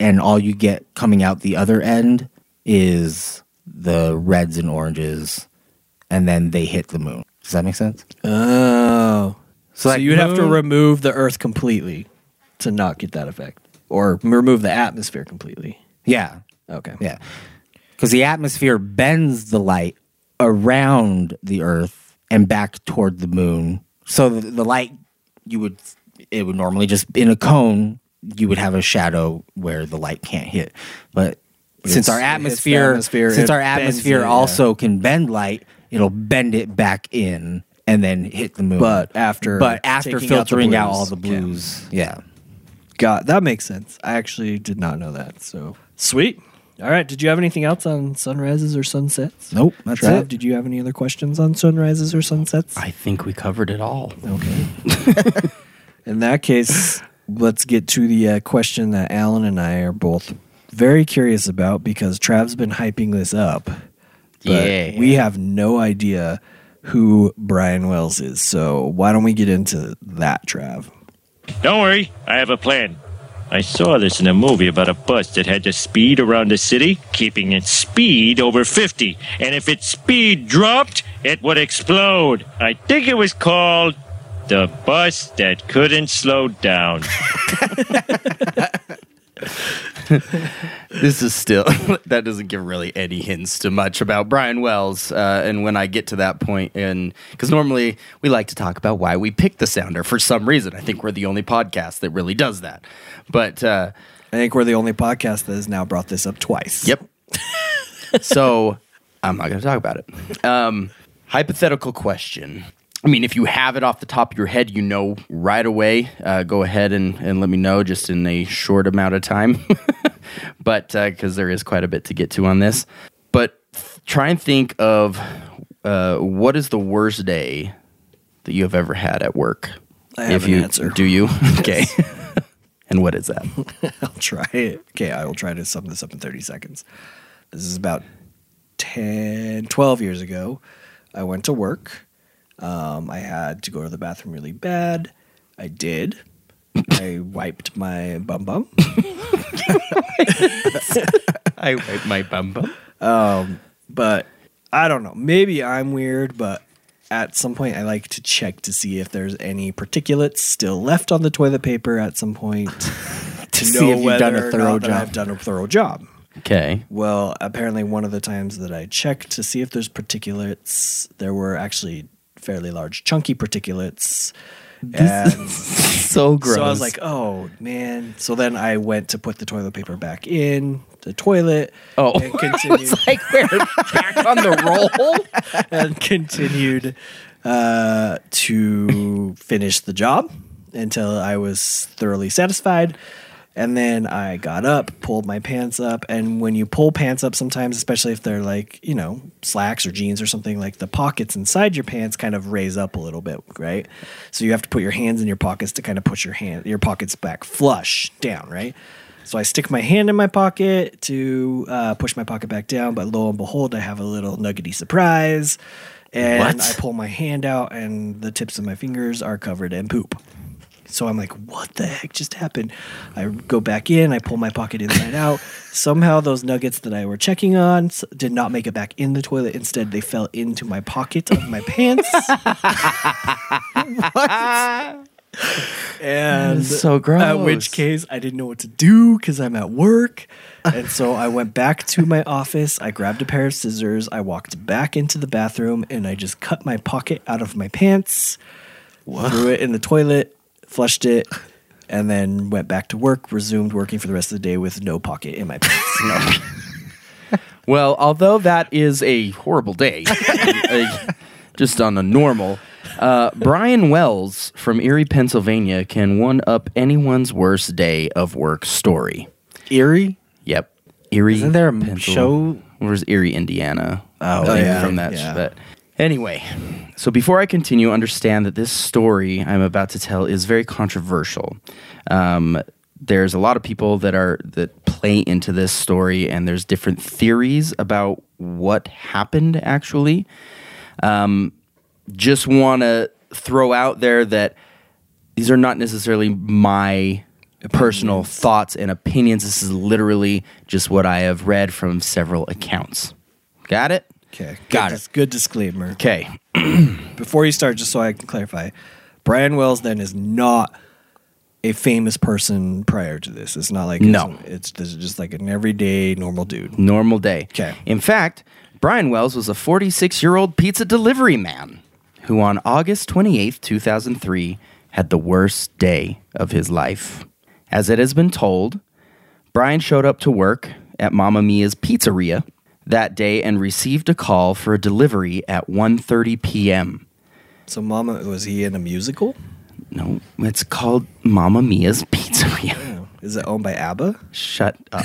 and all you get coming out the other end is the reds and oranges, and then they hit the moon. Does that make sense? Oh. So you'd have to remove the Earth completely to not get that effect, or remove the atmosphere completely. Yeah. Okay. Yeah. Because the atmosphere bends the light around the Earth and back toward the moon. So the light, it would normally just, in a cone, you would have a shadow where the light can't hit. But since our atmosphere also can bend light, it'll bend it back in. And then hit the moon. But after filtering out all the blues. Yeah. God, that makes sense. I actually did not know that. So sweet. All right. Did you have anything else on sunrises or sunsets? Nope. That's it. Did you have any other questions on sunrises or sunsets? I think we covered it all. Okay. In that case, let's get to the question that Alan and I are both very curious about, because Trav's been hyping this up. But we have no idea who Brian Wells is. So why don't we get into that, Trav? Don't worry, I have a plan. I saw this in a movie about a bus that had to speed around the city, keeping its speed over 50. And if its speed dropped, it would explode. I think it was called The Bus That Couldn't Slow Down. This is still, that doesn't give really any hints to much about Brian Wells. And when I get to that point, because normally we like to talk about why we picked the sounder for some reason. I think we're the only podcast that really does that. But I think we're the only podcast that has now brought this up twice. Yep. So I'm not going to talk about it. Hypothetical question. I mean, if you have it off the top of your head, you know right away, go ahead and let me know just in a short amount of time. But because there is quite a bit to get to on this. But try and think of what is the worst day that you have ever had at work? I have an answer. Do you? Okay. And what is that? I'll try it. Okay, I will try to sum this up in 30 seconds. This is about 10, 12 years ago. I went to work. I had to go to the bathroom really bad. I did. I wiped my bum. I wiped my bum. But I don't know. Maybe I'm weird, but at some point I like to check to see if there's any particulates still left on the toilet paper at some point to see if you've done a thorough job. I've done a thorough job. Okay. Well, apparently one of the times that I checked to see if there's particulates, there were actually fairly large chunky particulates. This is so gross. So I was like, oh, man. So then I went to put the toilet paper back in the toilet. Oh, and continued. I was like, we're back on the roll. And continued to finish the job until I was thoroughly satisfied. And then I got up, pulled my pants up. And when you pull pants up sometimes, especially if they're like, you know, slacks or jeans or something, like the pockets inside your pants kind of raise up a little bit, right? So you have to put your hands in your pockets to kind of push your pockets back flush down, right? So I stick my hand in my pocket to push my pocket back down. But lo and behold, I have a little nuggety surprise. And what? I pull my hand out and the tips of my fingers are covered in poop. So I'm like, what the heck just happened? I go back in. I pull my pocket inside out. Somehow those nuggets that I were checking on did not make it back in the toilet. Instead, they fell into my pocket of my pants. What? And so gross. In which case, I didn't know what to do because I'm at work. And so I went back to my office. I grabbed a pair of scissors. I walked back into the bathroom, and I just cut my pocket out of my pants, threw it in the toilet, flushed it, and then went back to work, resumed working for the rest of the day with no pocket in my pants. No. Well, although that is a horrible day, just on a normal, Brian Wells from Erie, Pennsylvania can one-up anyone's worst day of work story. Erie? Yep. Erie. Isn't there a show? Where's Erie, Indiana? Oh yeah. From that. Yeah. That. Anyway, so before I continue, understand that this story I'm about to tell is very controversial. There's a lot of people that play into this story, and there's different theories about what happened actually. Just want to throw out there that these are not necessarily my personal thoughts and opinions. This is literally just what I have read from several accounts. Got it? Okay, got it. Good disclaimer. Okay. Before you start, just so I can clarify, Brian Wells then is not a famous person prior to this. It's not like... No. It's just like an everyday normal dude. Normal day. Okay. In fact, Brian Wells was a 46-year-old pizza delivery man who on August 28th, 2003, had the worst day of his life. As it has been told, Brian showed up to work at Mamma Mia's Pizzeria that day and received a call for a delivery at 1:30 p.m. So Mama, was he in a musical? No, it's called Mamma Mia's Pizzeria. Oh, is it owned by ABBA? Shut up.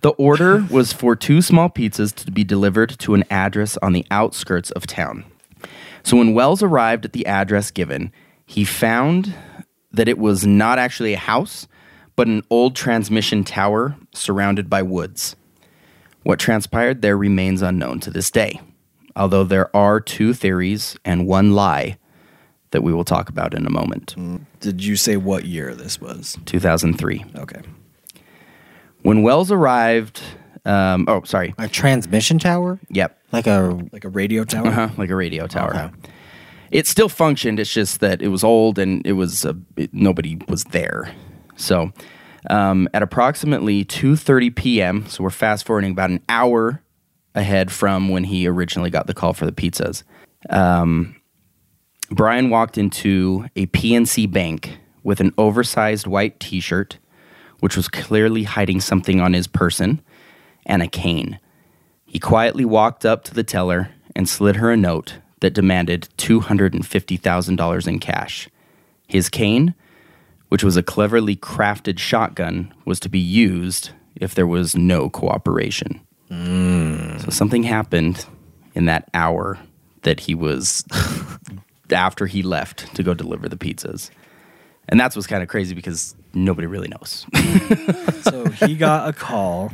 The order was for 2 small pizzas to be delivered to an address on the outskirts of town. So when Wells arrived at the address given, he found that it was not actually a house, but an old transmission tower surrounded by woods. What transpired there remains unknown to this day, although there are 2 theories and 1 lie that we will talk about in a moment. Did you say what year this was? 2003. Okay. When Wells arrived... A transmission tower? Yep. Like a radio tower? Uh-huh, like a radio tower. Okay. It still functioned, it's just that it was old and it was nobody was there. So, at approximately 2:30 p.m., so we're fast-forwarding about an hour ahead from when he originally got the call for the pizzas, Brian walked into a PNC bank with an oversized white T-shirt, which was clearly hiding something on his person, and a cane. He quietly walked up to the teller and slid her a note that demanded $250,000 in cash. His cane, which was a cleverly crafted shotgun, was to be used if there was no cooperation. So something happened in that hour that he was, after he left to go deliver the pizzas. And that's what's kind of crazy because nobody really knows. So he got a call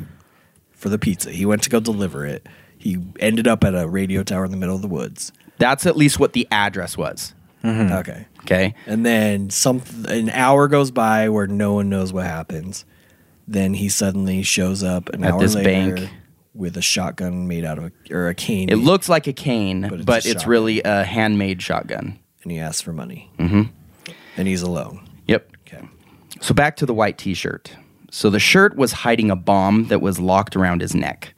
for the pizza. He went to go deliver it. He ended up at a radio tower in the middle of the woods. That's at least what the address was. Mm-hmm. Okay. And then an hour goes by where no one knows what happens. Then he suddenly shows up an hour later with a shotgun made out of a cane. It looks like a cane, but it's really a handmade shotgun. And he asks for money. Mm-hmm. And he's alone. Yep. Okay. So back to the white T-shirt. So the shirt was hiding a bomb that was locked around his neck.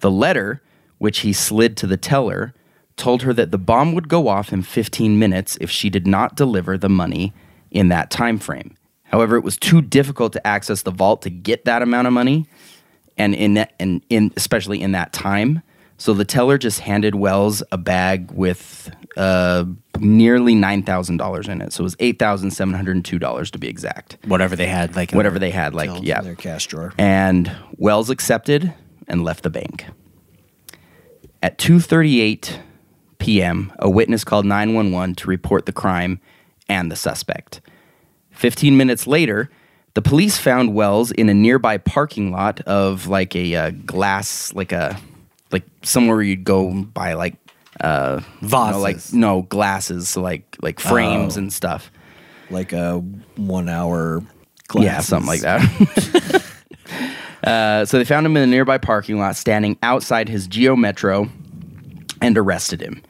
The letter, which he slid to the teller, told her that the bomb would go off in 15 minutes if she did not deliver the money in that time frame. However, it was too difficult to access the vault to get that amount of money, and especially in that time. So the teller just handed Wells a bag with nearly $9,000 in it. So it was $8,702 to be exact. Whatever they had, like yeah, their cash drawer. And Wells accepted and left the bank. At 2:38 p.m., a witness called 911 to report the crime and the suspect. 15 minutes later, the police found Wells in a nearby parking lot of like a glass, like somewhere you'd go buy like vases, glasses, so like frames and stuff, like a 1 hour glass, yeah, something like that. So they found him in a nearby parking lot, standing outside his Geo Metro, and arrested him.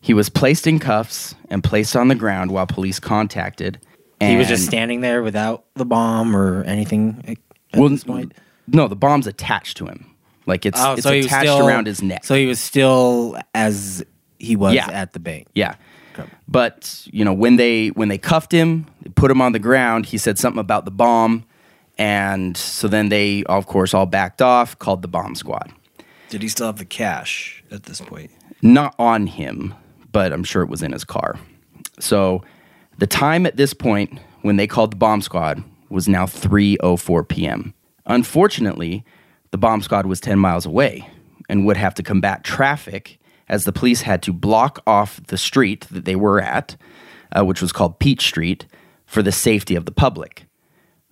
He was placed in cuffs and placed on the ground while police contacted. And he was just standing there without the bomb or anything at this point? No, the bomb's attached to him. Like it's so attached around his neck. So he was still as he was at the bank. Yeah. Okay. But, you know, when they cuffed him, they put him on the ground, he said something about the bomb. And so then they, of course, all backed off, called the bomb squad. Did he still have the cash at this point? Not on him, but I'm sure it was in his car. So the time at this point when they called the bomb squad was now 3:04 p.m. Unfortunately, the bomb squad was 10 miles away and would have to combat traffic as the police had to block off the street that they were at, which was called Peach Street, for the safety of the public.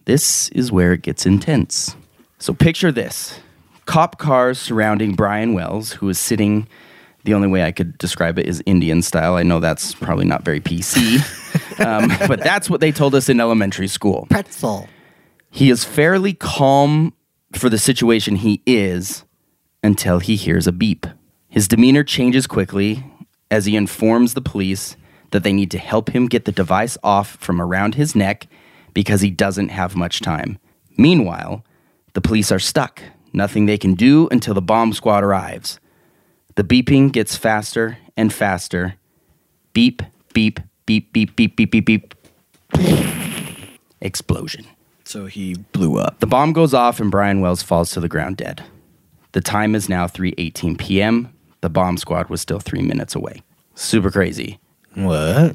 This is where it gets intense. So picture this. Cop cars surrounding Brian Wells, who is sitting... The only way I could describe it is Indian style. I know that's probably not very PC, but that's what they told us in elementary school. Pretzel. He is fairly calm for the situation he is until he hears a beep. His demeanor changes quickly as he informs the police that they need to help him get the device off from around his neck because he doesn't have much time. Meanwhile, the police are stuck. Nothing they can do until the bomb squad arrives. The beeping gets faster and faster. Beep, beep, beep, beep, beep, beep, beep, beep. Explosion. So he blew up. The bomb goes off and Brian Wells falls to the ground dead. The time is now 3:18 p.m. The bomb squad was still 3 minutes away. Super crazy. What? I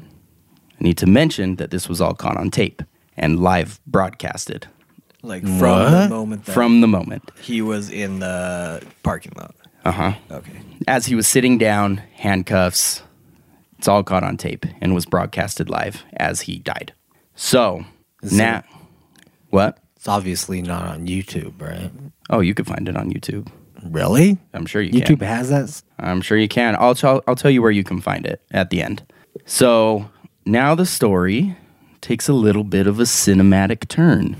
need to mention that this was all caught on tape and live broadcasted. Like from the moment that... From the moment. He was in the parking lot. Uh-huh. Okay. As he was sitting down, handcuffs, it's all caught on tape and was broadcasted live as he died. So, now... What? It's obviously not on YouTube, right? Oh, you could find it on YouTube. Really? I'm sure you can. YouTube has that? I'm sure you can. I'll tell you where you can find it at the end. So, now the story takes a little bit of a cinematic turn.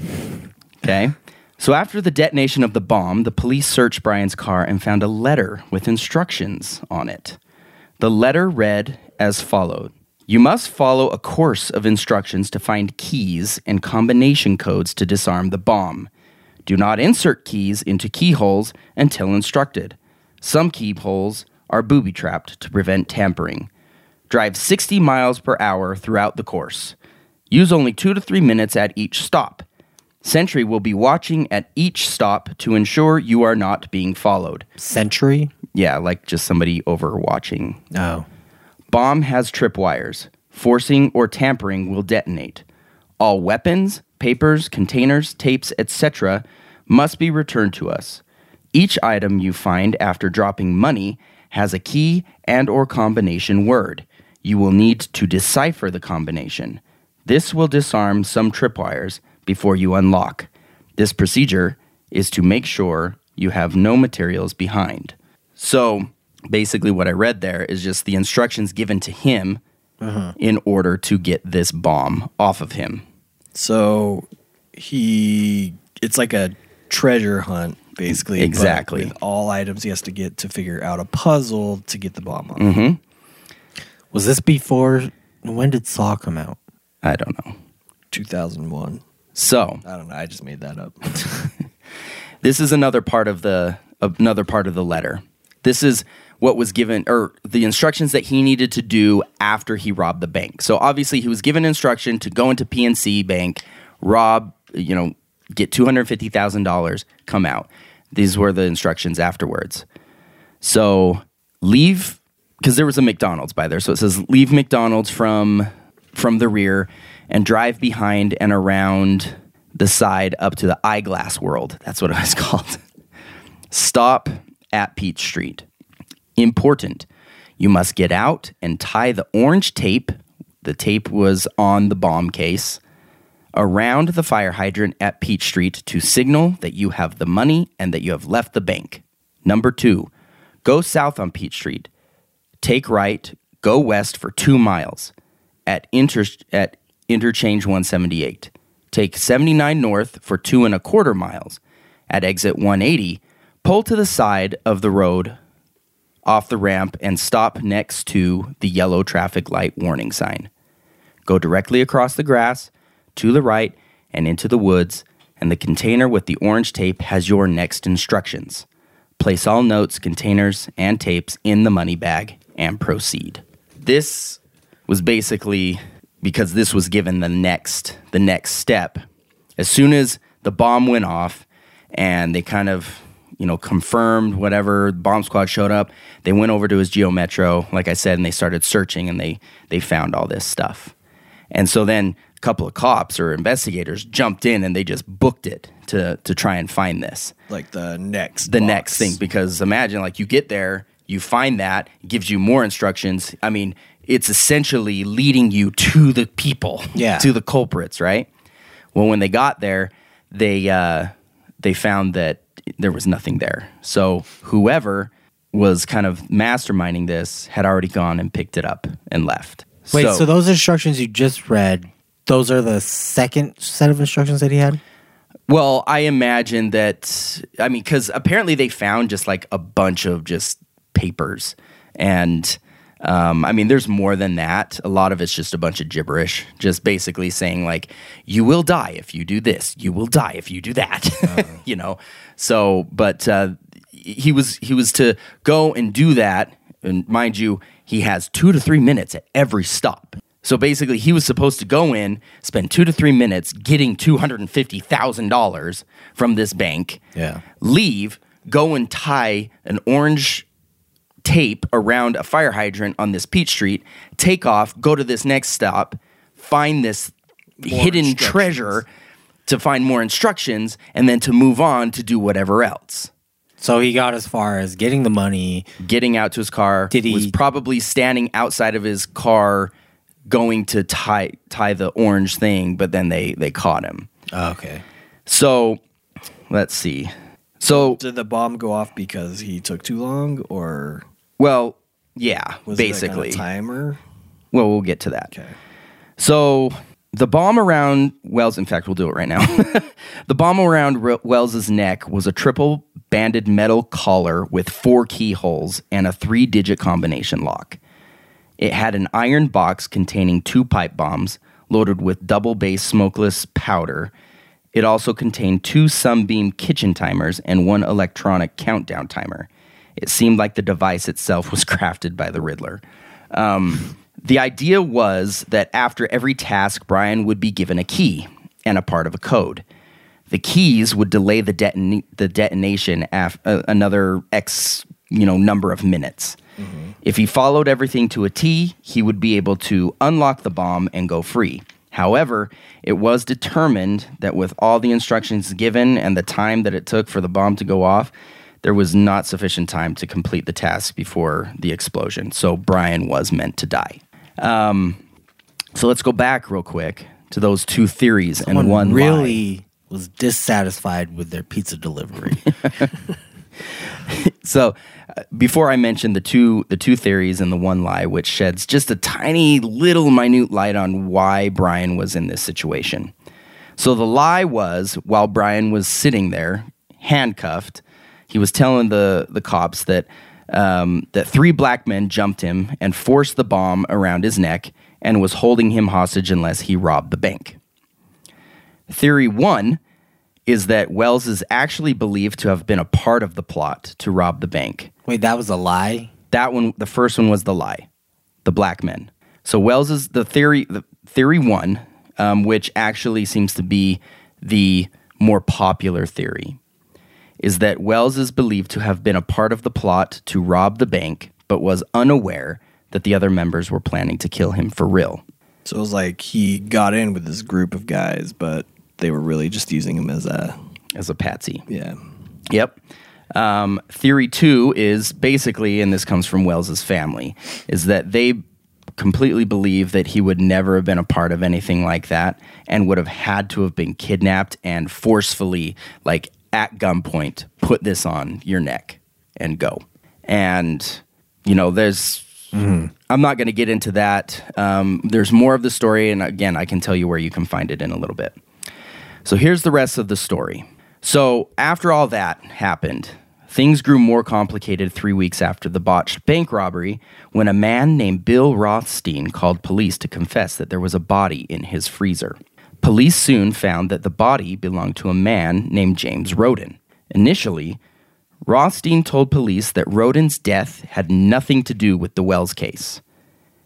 Okay? So after the detonation of the bomb, the police searched Brian's car and found a letter with instructions on it. The letter read as followed. You must follow a course of instructions to find keys and combination codes to disarm the bomb. Do not insert keys into keyholes until instructed. Some keyholes are booby-trapped to prevent tampering. Drive 60 miles per hour throughout the course. Use only 2 to 3 minutes at each stop. Sentry will be watching at each stop to ensure you are not being followed. Sentry? Yeah, like just somebody overwatching. Oh. Bomb has tripwires. Forcing or tampering will detonate. All weapons, papers, containers, tapes, etc. must be returned to us. Each item you find after dropping money has a key and or combination word. You will need to decipher the combination. This will disarm some tripwires before you unlock. This procedure is to make sure you have no materials behind. So basically what I read there is just the instructions given to him in order to get this bomb off of him. So it's like a treasure hunt basically. Exactly. With all items he has to get to figure out a puzzle to get the bomb on. Mm-hmm. Was this before? When did Saw come out? I don't know. 2001. So I don't know. I just made that up. This is another part of the letter. This is what was given, or the instructions that he needed to do after he robbed the bank. So obviously he was given instruction to go into PNC Bank, rob, get $250,000, come out. These were the instructions afterwards. So leave, because there was a McDonald's by there. So it says leave McDonald's from the rear and drive behind and around the side up to the Eyeglass World. That's what it was called. Stop at Peach Street. Important. You must get out and tie the orange tape. The tape was on the bomb case around the fire hydrant at Peach Street to signal that you have the money and that you have left the bank. Number 2, go south on Peach Street. Take right, go west for 2 miles at interchange 178. Take 79 north for 2.25 miles. At exit 180, pull to the side of the road off the ramp and stop next to the yellow traffic light warning sign. Go directly across the grass, to the right, and into the woods, and the container with the orange tape has your next instructions. Place all notes, containers, and tapes in the money bag and proceed. This was basically, because this was given the next step. As soon as the bomb went off and they kind of confirmed whatever, bomb squad showed up, they went over to his Geo Metro, like I said, and they started searching, and they found all this stuff. And so then a couple of cops or investigators jumped in, and they just booked it to try and find this. Like the next thing, because imagine, you get there, you find that, it gives you more instructions. I mean, it's essentially leading you to the people, to the culprits, right? Well, when they got there, they found that there was nothing there. So whoever was kind of masterminding this had already gone and picked it up and left. Wait, so those instructions you just read, those are the second set of instructions that he had? Well, I imagine that, because apparently they found just a bunch of just papers. And there's more than that. A lot of it's just a bunch of gibberish, just basically saying you will die if you do this, you will die if you do that, So, but he was to go and do that, and mind you, he has 2 to 3 minutes at every stop. So basically, he was supposed to go in, spend 2 to 3 minutes getting $250,000 from this bank. Yeah, leave, go and tie an orange tape around a fire hydrant on this Peach Street. Take off, go to this next stop, find this hidden treasure, to find more instructions, and then to move on to do whatever else. So he got as far as getting the money, getting out to his car. Was probably standing outside of his car going to tie the orange thing, but then they caught him. Okay. So let's see. So did the bomb go off because he took too long, or? Well, yeah, was basically. Was it kind of timer? Well, we'll get to that. Okay. So the bomb around Wells, in fact, we'll do it right now. The bomb around Wells's neck was a triple banded metal collar with 4 keyholes and a 3-digit combination lock. It had an iron box containing 2 pipe bombs loaded with double-base smokeless powder. It also contained 2 Sunbeam kitchen timers and 1 electronic countdown timer. It seemed like the device itself was crafted by the Riddler. The idea was that after every task, Brian would be given a key and a part of a code. The keys would delay the detonation another X, number of minutes. Mm-hmm. If he followed everything to a T, he would be able to unlock the bomb and go free. However, it was determined that with all the instructions given and the time that it took for the bomb to go off, there was not sufficient time to complete the task before the explosion. So Brian was meant to die. So let's go back real quick to those 2 theories. Someone and one really lie. Was dissatisfied with their pizza delivery. So before I mentioned the two theories and the one lie, which sheds just a tiny little minute light on why Brian was in this situation. So the lie was, while Brian was sitting there handcuffed, he was telling the cops that that three black men jumped him and forced the bomb around his neck and was holding him hostage unless he robbed the bank. Theory one is that Wells is actually believed to have been a part of the plot to rob the bank. Wait, that was a lie? That one, the first one was the lie, the black men. So Wells is the theory one, which actually seems to be the more popular theory, is that Wells is believed to have been a part of the plot to rob the bank, but was unaware that the other members were planning to kill him for real. So it was like he got in with this group of guys, but they were really just using him as a patsy. Yeah. Yep. Theory two is basically, and this comes from Wells's family, is that they completely believe that he would never have been a part of anything like that and would have had to have been kidnapped and forcefully, like at gunpoint, put this on your neck and go. And, you know, there's... Mm-hmm. I'm not going to get into that. There's more of the story, and again, I can tell you where you can find it in a little bit. So here's the rest of the story. So after all that happened, things grew more complicated 3 weeks after the botched bank robbery when a man named Bill Rothstein called police to confess that there was a body in his freezer. Police soon found that the body belonged to a man named James Roden. Initially, Rothstein told police that Roden's death had nothing to do with the Wells case.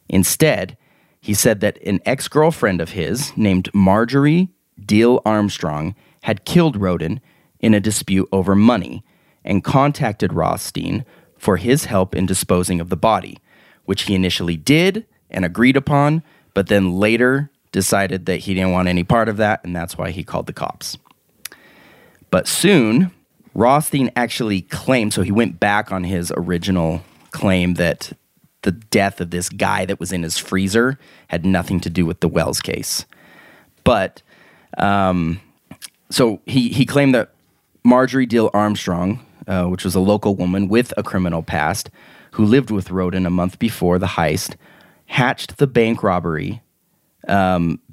Instead, he said that an ex-girlfriend of his named Marjorie Deal Armstrong had killed Roden in a dispute over money and contacted Rothstein for his help in disposing of the body, which he initially did and agreed upon, but then later decided that he didn't want any part of that, and that's why he called the cops. But soon... Rothstein actually claimed, so he went back on his original claim that the death of this guy that was in his freezer had nothing to do with the Wells case. But, so he claimed that Marjorie Deal Armstrong, which was a local woman with a criminal past, who lived with Roden a month before the heist, hatched the bank robbery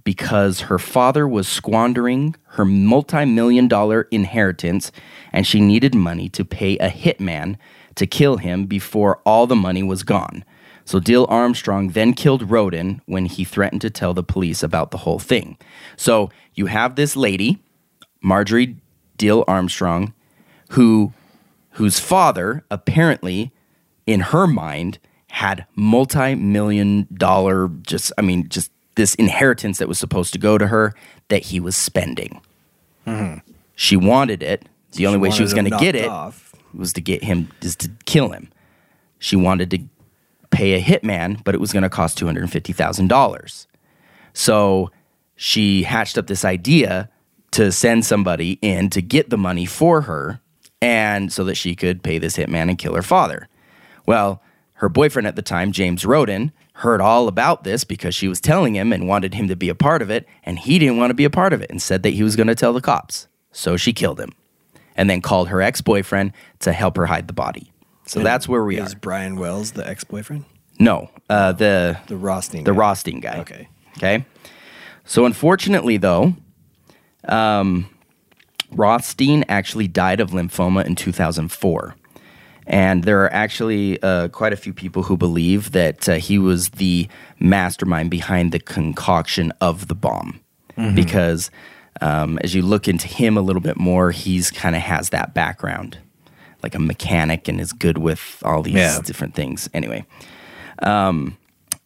because her father was squandering her multi-million-dollar inheritance and she needed money to pay a hitman to kill him before all the money was gone. So Dil Armstrong then killed Roden when he threatened to tell the police about the whole thing. So you have this lady, Marjorie Deal Armstrong, whose father apparently, in her mind, had multi-million-dollar just this inheritance that was supposed to go to her that he was spending. Mm-hmm. She wanted it. The only way she was going to get it was to get him, is to kill him. She wanted to pay a hitman, but it was going to cost $250,000. So she hatched up this idea to send somebody in to get the money for her and so that she could pay this hitman and kill her father. Well, her boyfriend at the time, James Roden, heard all about this because she was telling him and wanted him to be a part of it, and he didn't want to be a part of it and said that he was going to tell the cops. So she killed him and then called her ex-boyfriend to help her hide the body. So and that's where we are. Is Brian Wells the ex-boyfriend? No. The Rothstein guy. The Rothstein guy. Okay. So unfortunately, though, Rothstein actually died of lymphoma in 2004. And there are actually quite a few people who believe that he was the mastermind behind the concoction of the bomb. Mm-hmm. Because as you look into him a little bit more, he's kind of has that background, like a mechanic and is good with all these different things. Anyway,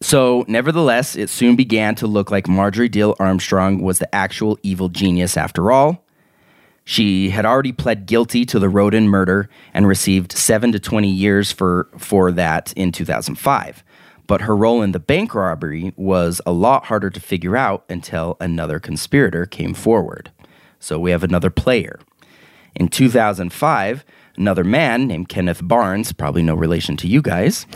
so nevertheless, it soon began to look like Marjorie Deal Armstrong was the actual evil genius after all. She had already pled guilty to the Roden murder and received 7 to 20 years for that in 2005. But her role in the bank robbery was a lot harder to figure out until another conspirator came forward. So we have another player. In 2005, another man named Kenneth Barnes, probably no relation to you guys,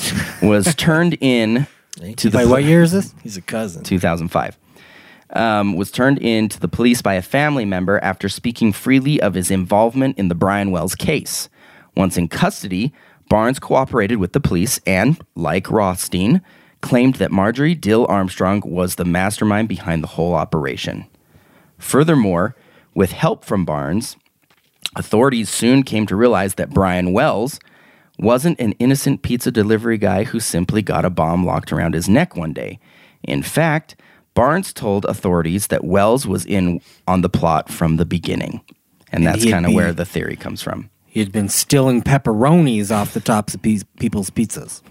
was turned in to the... Wait, what year is this? He's a cousin. 2005. Was turned in to the police by a family member after speaking freely of his involvement in the Brian Wells case. Once in custody, Barnes cooperated with the police and, like Rothstein, claimed that Marjorie Dill Armstrong was the mastermind behind the whole operation. Furthermore, with help from Barnes, Authorities soon came to realize that Brian Wells wasn't an innocent pizza delivery guy who simply got a bomb locked around his neck one day. In fact, Barnes told authorities that Wells was in on the plot from the beginning. And that's kind of where the theory comes from. He had been stealing pepperonis off the tops of people's pizzas.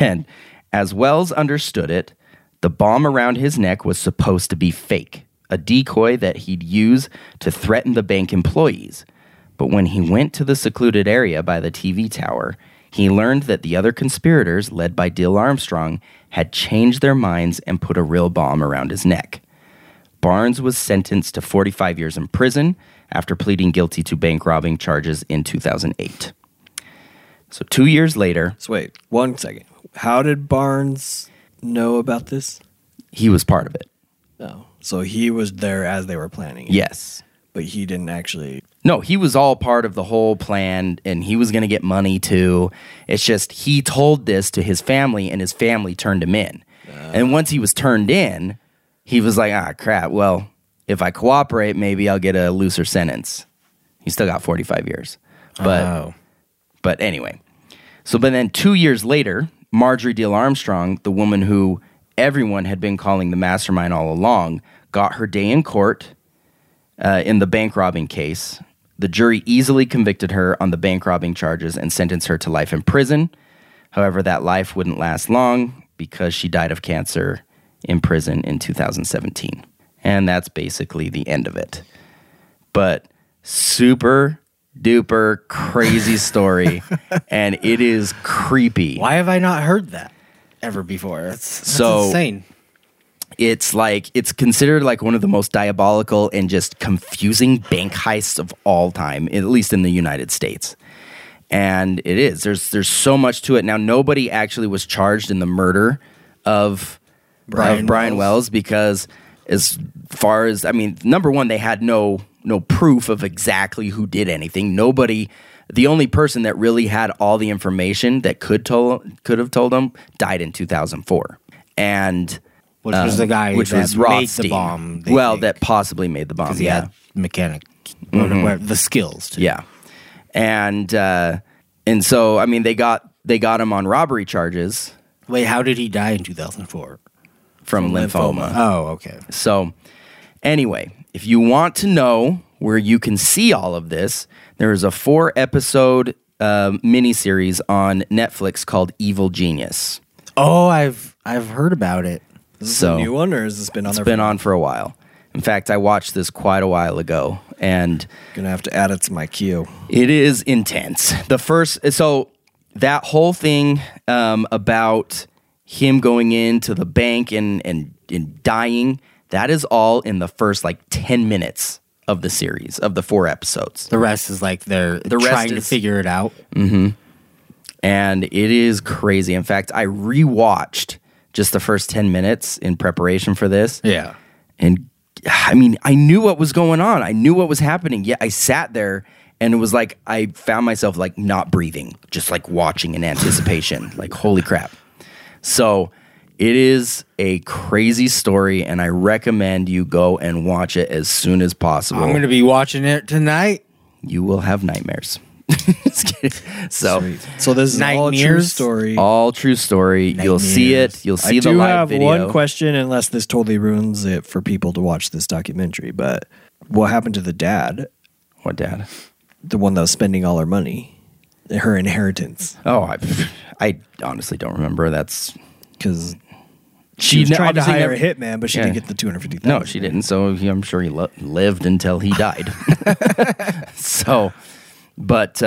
And as Wells understood it, the bomb around his neck was supposed to be fake, a decoy that he'd use to threaten the bank employees. But when he went to the secluded area by the TV tower, he learned that the other conspirators, led by Dil Armstrong, had changed their minds and put a real bomb around his neck. Barnes was sentenced to 45 years in prison after pleading guilty to bank robbing charges in 2008. So 2 years later... So wait, 1 second. How did Barnes know about this? He was part of it. Oh, so he was there as they were planning it. Yes. But he didn't actually... No, he was all part of the whole plan, and he was going to get money, too. It's just he told this to his family, and his family turned him in. And once he was turned in, he was like, ah, crap, well, if I cooperate, maybe I'll get a looser sentence. He still got 45 years. But anyway. So, but then 2 years later, Marjorie Dil Armstrong, the woman who everyone had been calling the mastermind all along, got her day in court in the bank robbing case. The jury easily convicted her on the bank robbing charges and sentenced her to life in prison. However, that life wouldn't last long because she died of cancer in prison in 2017. And that's basically the end of it. But super duper crazy story. And it is creepy. Why have I not heard that ever before? That's insane. It's like, it's considered like one of the most diabolical and just confusing bank heists of all time, at least in the United States. And it is. There's so much to it. Now, nobody actually was charged in the murder of Brian Wells because as far as, I mean, number one, they had no proof of exactly who did anything. Nobody, the only person that really had all the information that could have told them died in 2004. And... which was the guy which that made the bomb. Well, that possibly made the bomb. Because he had mechanic, the skills. Too. Yeah, and so I mean they got him on robbery charges. Wait, how did he die in 2004? From lymphoma. Oh, okay. So anyway, if you want to know where you can see all of this, there is a 4-episode miniseries on Netflix called Evil Genius. Oh, I've heard about it. Is this a new one, or has this been on? It's been on for a while. In fact, I watched this quite a while ago, and gonna have to add it to my queue. It is intense. So that whole thing about him going into the bank and dying, that is all in the first 10 minutes of the series of the 4 episodes. The rest is they're trying to figure it out, and it is crazy. In fact, I rewatched just the first 10 minutes in preparation for this. Yeah. And I mean, I knew what was going on. I knew what was happening. Yet I sat there and it was like, I found myself not breathing, just watching in anticipation, holy crap. So it is a crazy story and I recommend you go and watch it as soon as possible. I'm going to be watching it tonight. You will have nightmares. So this is all true story. All true story. Nightmares. You'll see it. You'll see the live video. I have one question, unless this totally ruins it for people to watch this documentary. But what happened to the dad? What dad? The one that was spending all her money, her inheritance. Oh, I honestly don't remember. That's because she tried to hire a hitman, but she didn't get the $250,000. No, she didn't. So I'm sure he lived until he died. So. But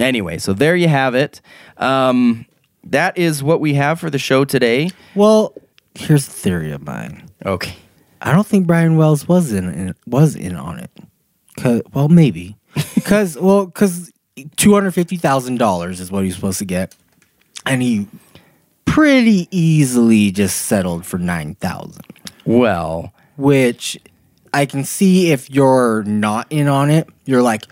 anyway, so there you have it. That is what we have for the show today. Well, here's the theory of mine. Okay, I don't think Brian Wells was in on it. Maybe because $250,000 is what he's supposed to get, and he pretty easily just settled for $9,000. Well, which I can see if you're not in on it, you're like,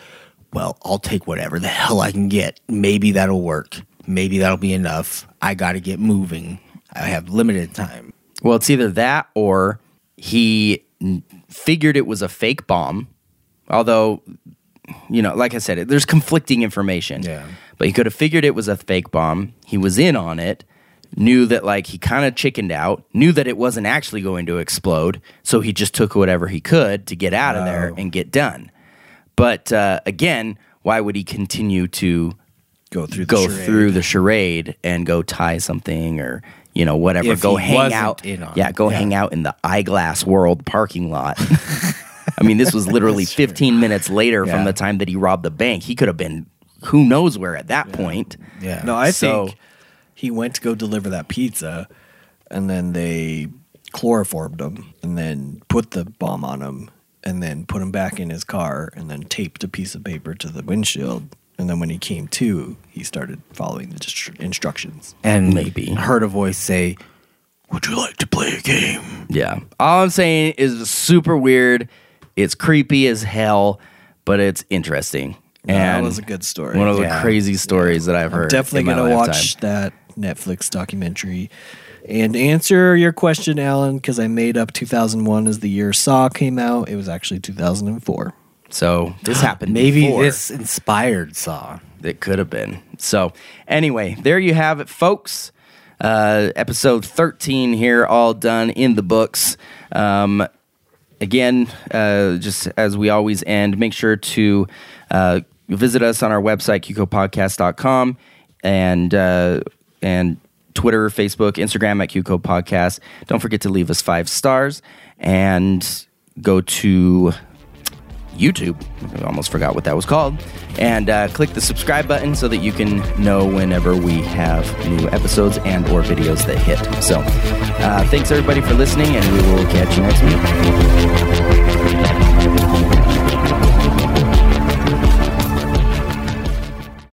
well, I'll take whatever the hell I can get. Maybe that'll work. Maybe that'll be enough. I got to get moving. I have limited time. Well, it's either that or he figured it was a fake bomb. Although you know, like I said, there's conflicting information. Yeah. But he could have figured it was a fake bomb. He was in on it, knew that, like, he kind of chickened out, knew that it wasn't actually going to explode, so he just took whatever he could to get out of there and get done. But, again, why would he continue to go through the charade and go tie something or... You know, whatever. If go hang out. Hang out in the Eyeglass World parking lot. I mean, this was literally 15 minutes later from the time that he robbed the bank. He could have been who knows where at that point. Yeah. No, I think he went to go deliver that pizza, and then they chloroformed him, and then put the bomb on him, and then put him back in his car, and then taped a piece of paper to the windshield. And then when he came to, he started following the instructions. And maybe heard a voice say, "Would you like to play a game?" Yeah. All I'm saying is it's super weird. It's creepy as hell, but it's interesting. And that was a good story. One of the crazy stories that I've heard. I'm definitely going to watch that Netflix documentary. And answer your question, Alan, because I made up 2001 as the year Saw came out. It was actually 2004. So this happened before. This inspired Saw. It could have been. So anyway, there you have it, folks. Episode 13 here, all done in the books. Again, just as we always end, make sure to visit us on our website, qcopodcast.com, and Twitter, Facebook, Instagram at qcopodcast. Don't forget to leave us 5 stars and go to... YouTube. I almost forgot what that was called. And click the subscribe button so that you can know whenever we have new episodes and or videos that hit. So thanks everybody for listening, and we will catch you next week.